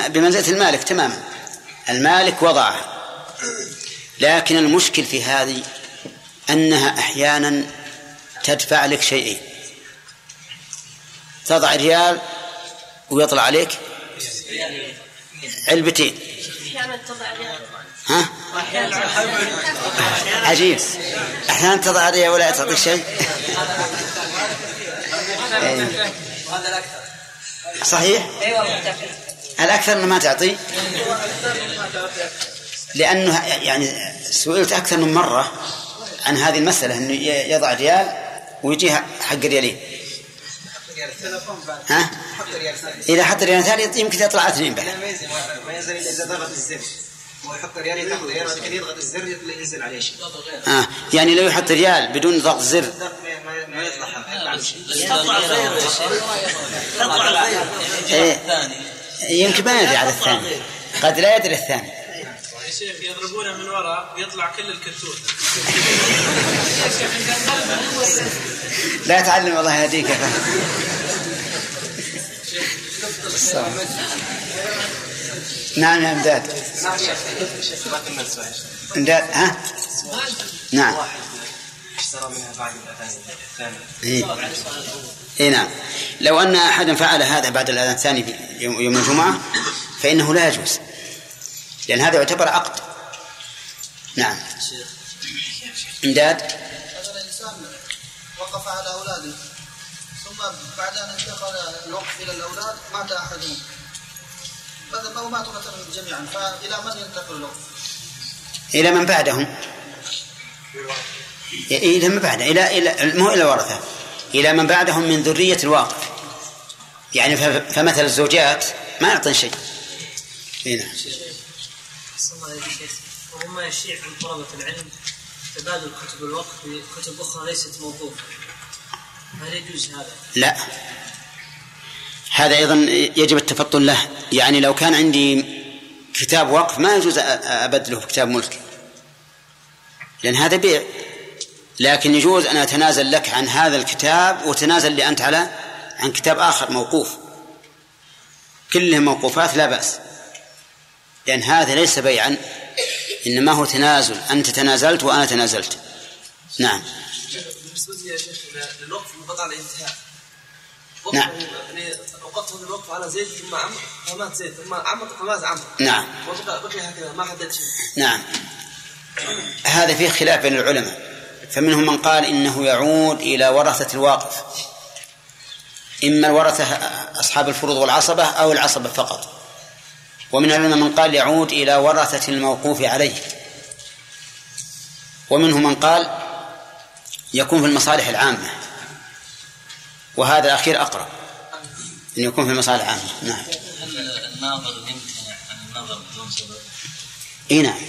بمنزلة المالك تماما، المالك وضعها. لكن المشكل في هذه أنها أحيانا تدفع لك شيئين، تضع ريال ويطلع عليك علبتين. ها؟ عجيب، أحيانا تضع ريال ولا تعطيك شيء. صحيح؟ الأكثر ما تعطي، لأنه يعني سئلت أكثر من مرة عن هذه المسألة، أنه يضع ريال ويجي حق ريالين، ها؟ إذا حط ريال ثاني يمكن يطلع اثنين بعد. ما ينزل إذا ضغط الزر، ويحط ريال يضغط ريال ولكن يضغط الزر ينزل عليه شيء. آه يعني لو يحط ريال بدون ضغط زر ما يطلع شيء. يمكن ما يدري على الثاني، قد لا يدري الثاني. يا شيخ يضربونه من وراء ويطلع كل الكرتون. لا تعلم الله يهديك. نعم يا امداد. امداد ها؟ نعم. اشترى منها بعد الاذان الثاني. اي نعم. لو ان احدا فعل هذا بعد الاذان الثاني يوم الجمعه فانه لا يجوز، لأن هذا يعتبر عقد. نعم. امداد. هذا الإنسان وقف على أولاده، ثم بعد أن انتقل الوقف إلى الأولاد مات أحدهم، أو ماتوا جميعا، فإلى من ينتقل الوقف؟ إلى من بعدهم. إلى من بعده، إلى إلى مو إلى ورثة، إلى من بعدهم من ذرية الواقف. يعني فمثل الزوجات ما يعطين شيء. نعم. الله يا شيخ، وهم يشيع عن طلبة العلم تبادل كتب الوقف بكتب أخرى ليست موضوعة، هل يجوز هذا؟ لا، هذا أيضا يجب التفطن له. يعني لو كان عندي كتاب وقف ما يجوز أبدله بكتاب ملك، لأن هذا بيع. لكن يجوز أن أتنازل لك عن هذا الكتاب وتنازل لي أنت على عن كتاب آخر موقوف، كلهم موقوفات لا بأس، لأن هذا ليس بيعا، إنما هو تنازل، أنت تنازلت وأنا تنازلت. نعم. بالنسبة لي يا شيخ للوقف المقطع الانتهاء، نعم، يعني أوقفت الوقف على زيد ثم عمرو فمات زيد ثم عمرو فمات عمرو، نعم، وبقي هكذا ما حددت شيء. نعم. هذا فيه خلاف بين العلماء، فمنهم من قال إنه يعود إلى ورثة الواقف، إما الورثة أصحاب الفروض والعصبة أو العصبة فقط، ومن العلماء من قال يعود إلى ورثة الموقوف عليه، ومنهم من قال يكون في المصالح العامة، وهذا الأخير أقرب أن يكون في المصالح العامة. نعم. هل الناظر يمتنع عن النظر بدون سبب؟ إيه نعم.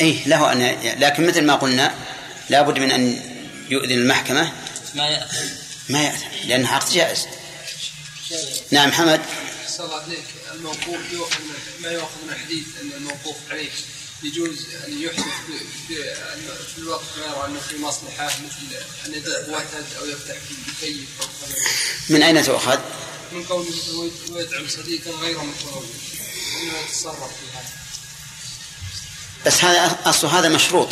إيه له أن، لكن مثل ما قلنا لا بد من أن يؤذن المحكمة. ما يأثم. ما يأثم لأن عقد جائز. نعم حمد. صلى عليك. الموقوف يأخذ ما يأخذ من الحديث أن الموقوف عليه يجوز أن يحسب في الوقت غير أنه في مصلحة، مثل أن يدع وتد أو يفتح مكيف أو خلوه. من أين تؤخذ؟ من قوله ويدعم صديقا غير مقرون، أنه يتصرف في هذا. بس هذا أصل هذا مشروط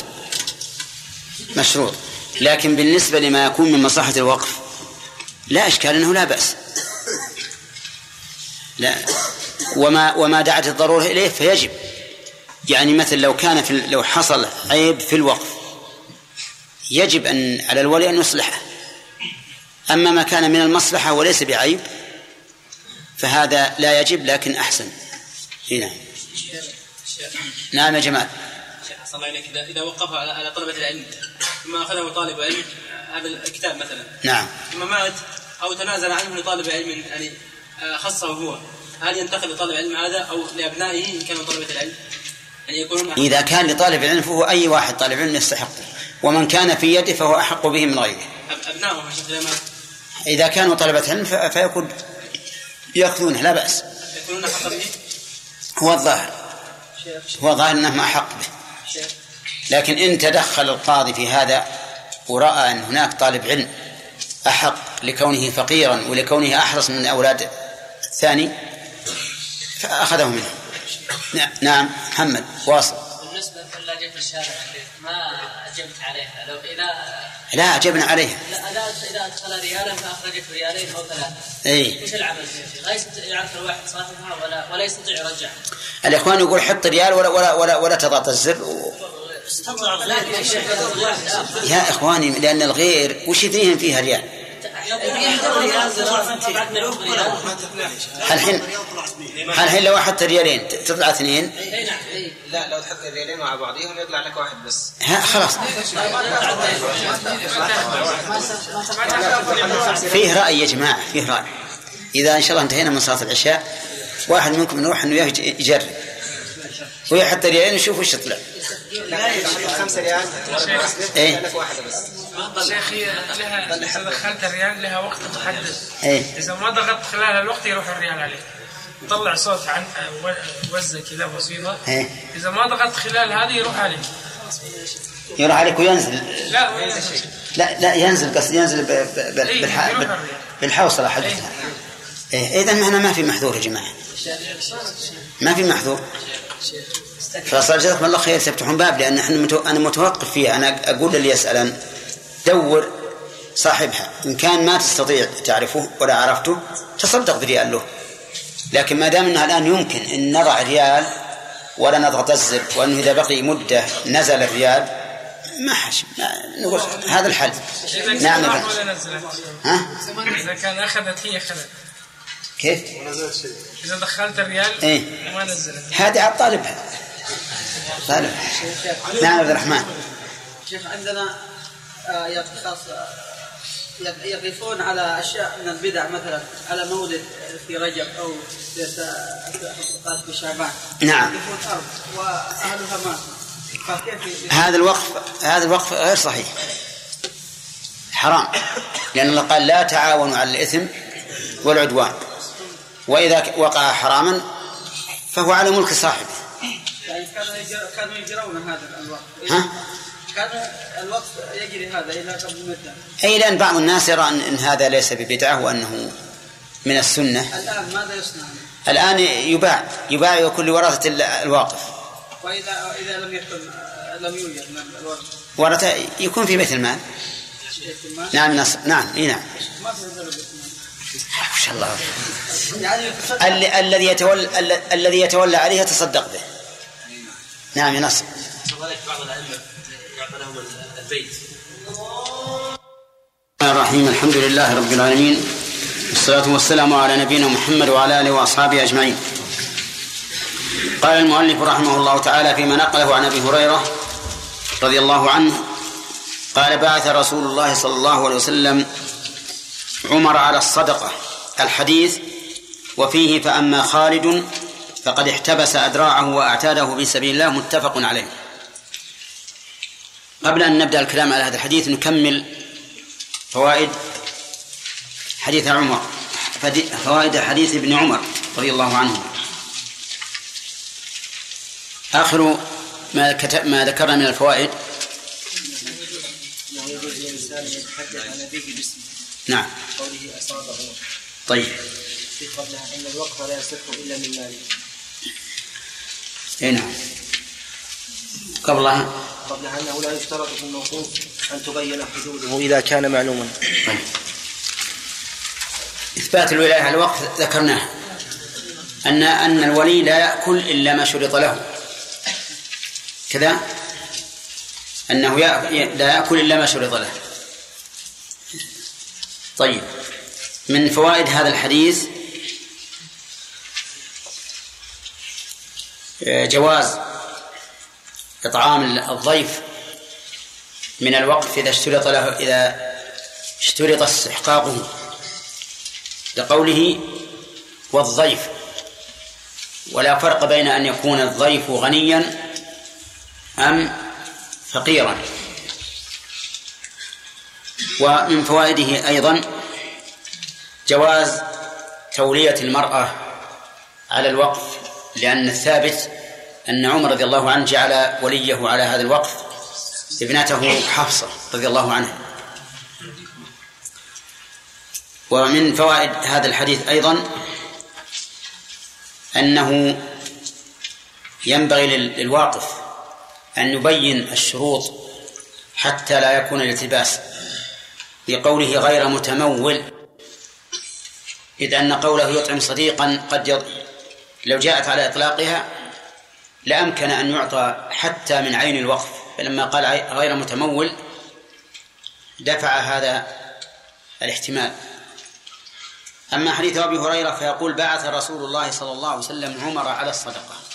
مشروط، لكن بالنسبة لما يكون من مصلحة الوقف لا إشكال أنه لا بأس، لا وما وما دعت الضرورة إليه فيجب. يعني مثل لو كان في لو حصل عيب في الوقف يجب أن على الولي أن يصلحه، أما ما كان من المصلحة وليس بعيب فهذا لا يجب، لكن أحسن. هنا نعم يا جماعة. صلى الله عليك، إذا وقف على طلبة العلم ثم أخذه طالب علم هذا الكتاب مثلا، نعم، ثم مات أو تنازل عنه لطالب علم يعني خاصه هو، هل ينتقل لطالب العلم هذا أو لأبنائه إن كانوا طلبة العلم؟ يعني يكونون إذا كان لطالب العلم فهو أي واحد طالب علم يستحق، ومن كان في يده فهو أحق به من غيره. أبنائه إذا كانوا طلبة علم فيكون يأخذونه لا بأس، يكونون أحق به. هو الظاهر هو ظاهر أنهم أحق به، لكن إن تدخل القاضي في هذا ورأى أن هناك طالب علم أحق لكونه فقيرا ولكونه أحرص من أولاد الثاني فأخذه منه. نعم محمد واصل. بالنسبة لله اجيب الشارع ما اجبت عليها، لو اذا لا اجبنا عليها، لا لا اذا ادخل ريالا فاخرجت ريالين او ثلاثه. اي وش العمل فيه؟ لا يستطيع يعرف الواحد صاحبها ولا ولا يستطيع يرجعها. الاخوان يقول حط ريال ولا ولا ولا, ولا تضغط الزر و... يا اخواني لان الغير وش يدريهم فيها ريال؟ الحين الحين لو حط ريالين تطلع اثنين. لا لو تحط ريالين مع بعضهم يطلع لك واحد بس. ها خلاص فيه رأي يا جماعة، فيه رأي. إذا إن شاء الله انتهينا من صلاة العشاء واحد منكم نروح إنه يجرب ويحط ريالين نشوف وش يطلع. خمسة ريال يطلع لك واحد بس. شيخي لها إذا دخلت الريال لها وقت تحدد، إذا ما ضغطت خلال الوقت يروح الريال عليك. طلع صوت عن وزة كذا بسيطة، إذا ما ضغطت خلال هذه يروح عليك، يروح عليك وينزل. لا لا لا ينزل قصد ينزل بالحوصلة حقتها. إذن هنا ما في محذور يا جماعة، ما في محذور. فصار جزاكم الله خير سيفتحون باب، لأن أنا متوقف فيها. أنا أقول اللي يسألن دور صاحبها، إن كان ما تستطيع تعرفه ولا عرفته تصدق بريال له، لكن ما دام أنها الآن يمكن أن نضع ريال ولا نضغط الزر، وأنه إذا بقي مدة نزل الريال ما حش نقول هذا الحل. نعم نعم. ها؟ إذا كان أخذت هي خلت كيف؟ إذا دخلت الريال إيه؟ ما نزلت، هذه على طالبها طالب. نعم عبد الرحمن. شيخ عندنا يقفون على أشياء من البدع، مثلا على مولد في رجب أو في شعبان. نعم. يقفون أرض وأهلها مات. هذا الوقف هذا الوقف غير صحيح، حرام، لأن الله قال لا تعاونوا على الإثم والعدوان، وإذا وقع حراما فهو على ملك صاحبه. كانوا يجرون هذا الوقف. ها؟ هذا الوقت يجري هذا إلى قبل مدة. أي لأن بعض الناس يرى أن هذا ليس ببدعة وأنه من السنة. الآن ماذا يصنع؟ الآن يباع يباع وكل ورثة الواقف. وإذا إذا لم يكن لم يوجد الورثة. ورثة يكون في بيت المال. نعم نص نعم إيه نعم. ما في هذا البيت المال. ما شاء الله. الذي الذي يتولى الذي يتولى عليها تصدق به. نعم يا نص. بعض الأئمة الرحيم. الحمد لله رب العالمين، والصلاة والسلام على نبينا محمد وعلى آله وأصحابه أجمعين. قال المؤلف رحمه الله تعالى فيما نقله عن أبي هريرة رضي الله عنه قال: بعث رسول الله صلى الله عليه وسلم عمر على الصدقة. الحديث وفيه: فأما خالد فقد احتبس أدراعه وأعتاده في سبيل الله، متفق عليه. قبل أن نبدأ الكلام على هذا الحديث نكمل فوائد حديث عمر، فوائد حديث ابن عمر رضي الله عنه. آخر ما ذكرنا من الفوائد. نعم. طيب. إيه نعم. قبلها قبل أنه لا يشترط في الموقوف أن تبين حدوده إذا كان معلوما. طيب. إثبات الولاية على الوقف ذكرناه، أن أن الولي لا يأكل إلا ما شرط له، كذا أنه يأكل لا يأكل إلا ما شرط له. طيب، من فوائد هذا الحديث جواز إطعام الضيف من الوقف إذا اشترط له إذا اشترط استحقاقه، لقوله: والضيف. ولا فرق بين أن يكون الضيف غنيا أم فقيرا. ومن فوائده أيضا جواز تولية المرأة على الوقف، لأن الثابت أن عمر رضي الله عنه جعل وليه على هذا الوقف ابنته حفصة رضي الله عنها. ومن فوائد هذا الحديث أيضا أنه ينبغي للواقف أن نبين الشروط حتى لا يكون الالتباس، لقوله غير متمول، إذ أن قوله يطعم صديقا قد يض... لو جاءت على إطلاقها لأمكن أن يعطى حتى من عين الوقف، فلما قال غير متمول دفع هذا الاحتمال. أما حديث أبي هريرة فيقول بعث رسول الله صلى الله عليه وسلم عمر على الصدقة.